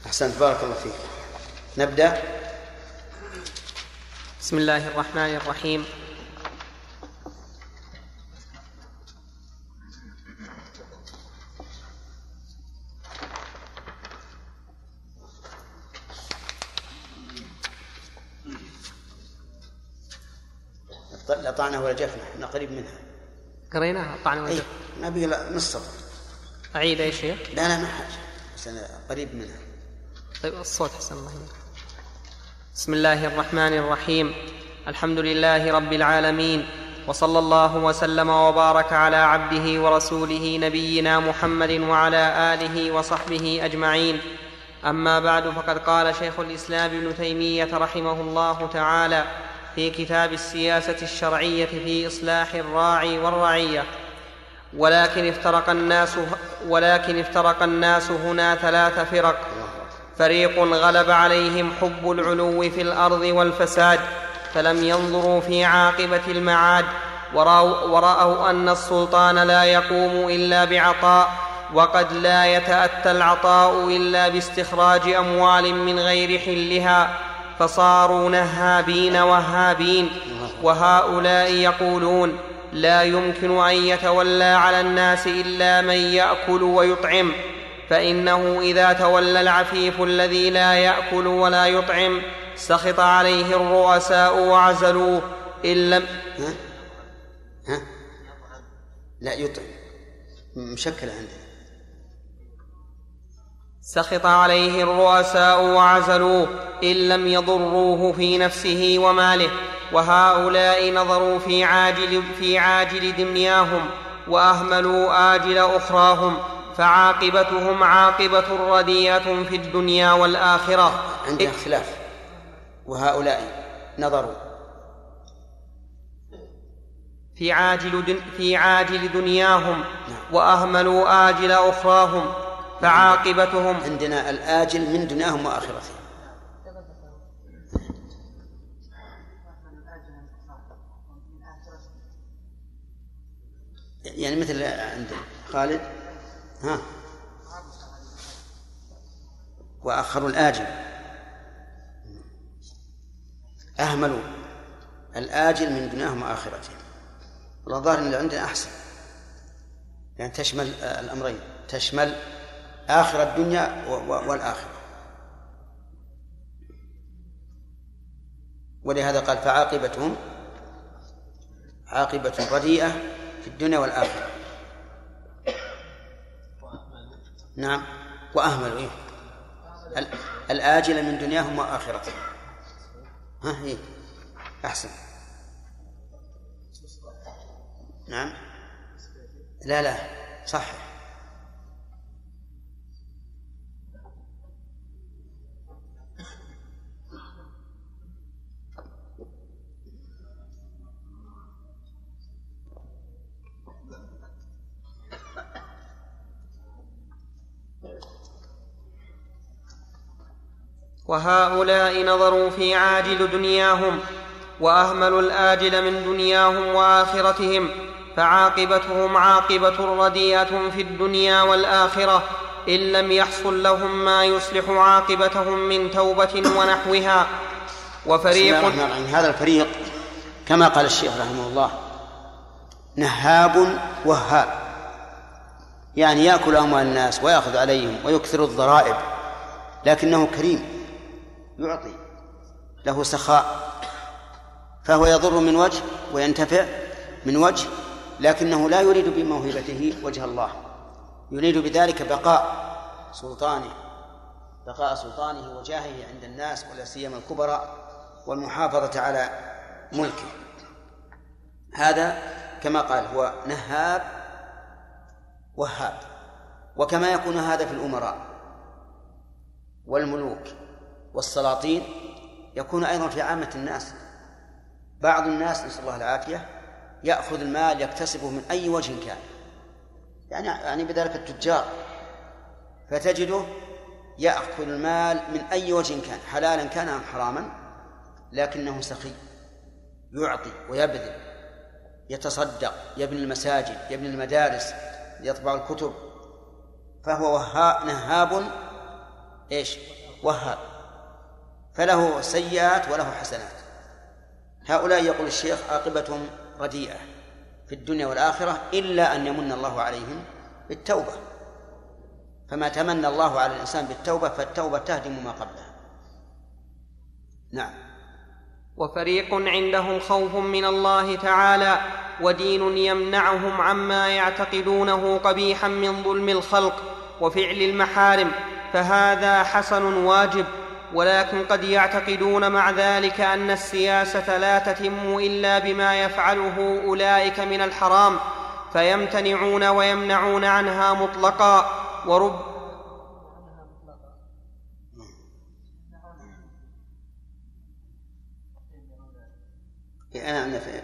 أحسنت بارك الله فيك. نبدأ بسم الله الرحمن الرحيم. طعنه ولا جفنه احنا قريب منها قريناها طعنه ولا جفنه نبي نصف اعيد يا شيخ لا ما حاجه بس انا قريب منها. طيب الصوت حسن الله. بسم الله الرحمن الرحيم. الحمد لله رب العالمين وصلى الله وسلم وبارك على عبده ورسوله نبينا محمد وعلى آله وصحبه أجمعين. أما بعد فقد قال شيخ الإسلام ابن تيمية رحمه الله تعالى في كتاب السياسة الشرعية في إصلاح الراعي والرعية: ولكن افترق الناس هنا 3 فرق، فريق غلب عليهم حب العلو في الأرض والفساد فلم ينظروا في عاقبة المعاد ورأوا أن السلطان لا يقوم إلا بعطاء، وقد لا يتأتى العطاء إلا باستخراج أموال من غير حلها، فصاروا نهابين وهابين، وهؤلاء يقولون لا يمكن أن يتولى على الناس إلا من يأكل ويطعم، فإنه إذا تولى العفيف الذي لا يأكل ولا يطعم سخط عليه الرؤساء وعزلوه إن لم لا يطعم مشكلة عندنا سخط عليه الرؤساء وعزلوه إن لم يضروه في نفسه وماله، وهؤلاء نظروا في عاجل دنياهم وأهملوا آجل أخراهم، فعاقبتهم عاقبة رديئة في الدنيا والآخرة. عندنا اختلاف. وهؤلاء نظروا في عاجل دنياهم وأهملوا آجل أخراهم، فعاقبتهم عندنا الآجل من دنياهم وآخرتهم. يعني مثل عند خالد ها وأخروا الآجل، أهملوا الآجل من دنياهم وآخرتهم. والظاهر اللي عندنا أحسن، يعني تشمل الأمرين، تشمل آخر الدنيا والآخرة، ولهذا قال فعاقبتهم عاقبة رديئة في الدنيا والآخرة. نعم وأهملوا إيه؟ الآجل من دنياهم وآخرتهم. ها هي أحسن. نعم لا صح وهؤلاء نظروا في عاجل دنياهم وأهملوا الآجل من دنياهم وآخرتهم، فعاقبتهم عاقبة رديئة في الدنيا والآخرة إن لم يحصل لهم ما يصلح عاقبتهم من توبة ونحوها. وفريق هذا الفريق كما قال الشيخ رحمه الله نهاب وهاب، يعني يأكل أموال الناس ويأخذ عليهم ويكثر الضرائب، لكنه كريم يعطي، له سخاء، فهو يضر من وجه وينتفع من وجه، لكنه لا يريد بموهبته وجه الله، يريد بذلك بقاء سلطانه وجاهه عند الناس ولا سيما الكبراء والمحافظة على ملكه. هذا كما قال هو نهاب وهاب، وكما يكون هذا في الأمراء والملوك والسلاطين يكون أيضا في عامة الناس. بعض الناس نسأل الله العافية يأخذ المال يكتسبه من أي وجه كان، يعني بذلك التجار، فتجده يأخذ المال من أي وجه كان، حلالا كان أم حراما، لكنه سخي يعطي ويبذل، يتصدق، يبني المساجد، يبني المدارس، يطبع الكتب، فهو نهاب وهاب، فله سيئات وله حسنات. هؤلاء يقول الشيخ عاقبتهم رديئة في الدنيا والآخرة إلا أن يمن الله عليهم بالتوبة، فما تمنى الله على الإنسان بالتوبة فالتوبة تهدم ما قبلها. نعم. وفريق عندهم خوف من الله تعالى ودين يمنعهم عما يعتقدونه قبيحا من ظلم الخلق وفعل المحارم، فهذا حسن واجب، ولكن قد يعتقدون مع ذلك أن السياسة لا تتم إلا بما يفعله أولئك من الحرام، فيمتنعون ويمنعون عنها مطلقا.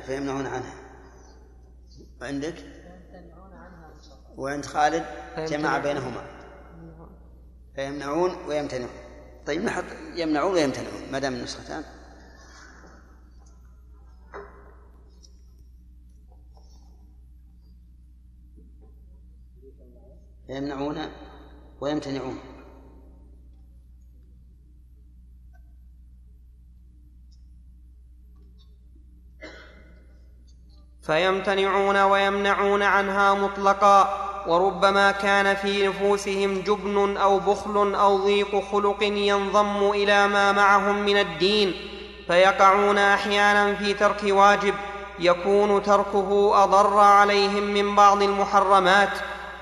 فيمنعون عنها. وعندك وعند خالد جمع بينهما فيمنعون ويمتنعون. طيب نحط يمنعون ويمتنعون ما دام النسختان. يمنعون ويمتنعون فيمتنعون ويمنعون عنها مطلقا. وربما كان في نفوسهم جبن أو بخل أو ضيق خلق ينضم إلى ما معهم من الدين، فيقعون أحيانا في ترك واجب يكون تركه أضر عليهم من بعض المحرمات،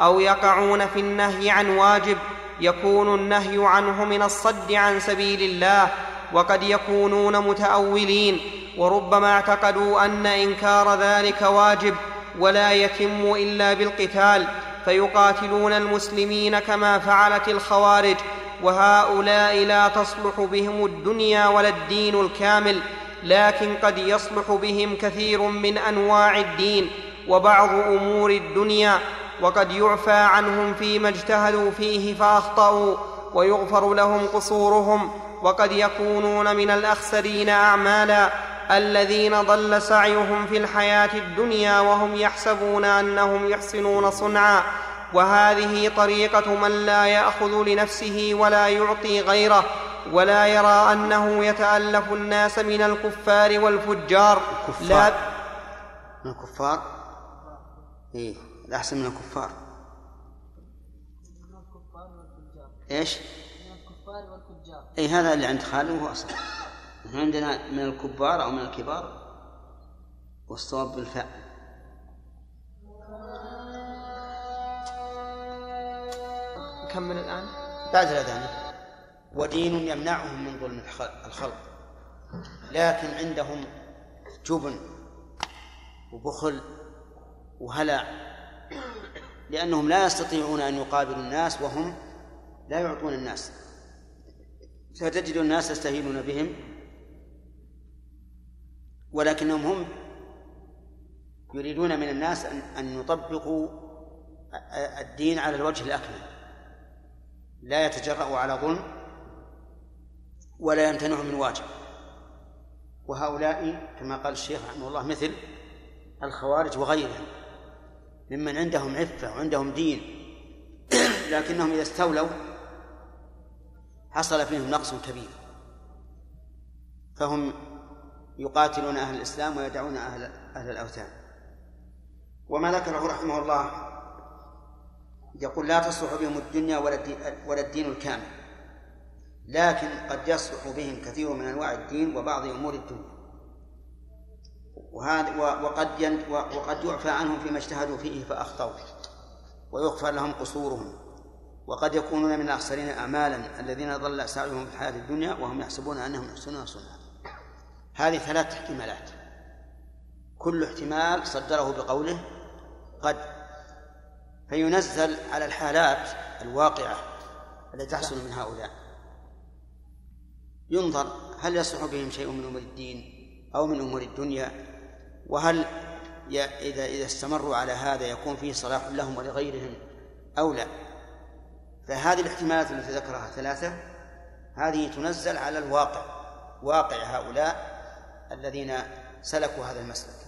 أو يقعون في النهي عن واجب يكون النهي عنه من الصد عن سبيل الله، وقد يكونون متأولين، وربما اعتقدوا أن إنكار ذلك واجب ولا يتم إلا بالقتال، فيقاتلون المسلمين كما فعلت الخوارج، وهؤلاء لا تصلح بهم الدنيا ولا الدين الكامل، لكن قد يصلح بهم كثير من أنواع الدين وبعض أمور الدنيا، وقد يعفى عنهم فيما اجتهدوا فيه فأخطأوا ويغفر لهم قصورهم، وقد يكونون من الأخسرين أعمالا الذين ضل سعيهم في الحياة الدنيا وهم يحسبون أنهم يحسنون صنعا. وهذه طريقة من لا يأخذ لنفسه ولا يعطي غيره، ولا يرى أنه يتألف الناس من الكفار والفجار. لا من الكفار الأحسن من الكفار من الكفار والفجار هذا اللي عند خالد هو أصلا عندنا من الكبار أو من الكبار، والصواب بالفعل. نكمل الآن بعد الأذان. ودين يمنعهم من ظلم الخلق، لكن عندهم جبن وبخل وهلع، لأنهم لا يستطيعون أن يقابلوا الناس وهم لا يعطون الناس، ستجد الناس يستهينون بهم، ولكنهم هم يريدون من الناس أن يطبقوا الدين على الوجه الأكمل، لا يتجرؤوا على ظلم ولا يمتنعهم من واجب. وهؤلاء كما قال الشيخ رحمه الله مثل الخوارج وغيرهم ممن عندهم عفة وعندهم دين، لكنهم إذا استولوا حصل فيهم نقص كبير، فهم يقاتلون أهل الإسلام ويدعون أهل الأوثان. وما ذكره رحمه الله يقول: لا تصلح بهم الدنيا ولا الدين الكامل، لكن قد يصلح بهم كثير من أنواع الدين وبعض أمور الدنيا، وقد يعفى عنهم فيما اجتهدوا فيه فأخطأوا، ويغفر لهم قصورهم، وقد يكونون من الأخسرين أعمالا الذين ضل سعيهم في الحياة الدنيا وهم يحسبون أنهم يحسنون صنعا. هذه ثلاث احتمالات، كل احتمال صدره بقوله قد، فينزل على الحالات الواقعة التي تحصل من هؤلاء، ينظر هل يصلح بهم شيء من أمور الدين أو من أمور الدنيا، وهل إذا استمروا على هذا يكون فيه صلاح لهم ولغيرهم أو لا. فهذه الاحتمالات التي ذكرها ثلاثة هذه تنزل على الواقع، واقع هؤلاء الذين سلكوا هذا المسلك.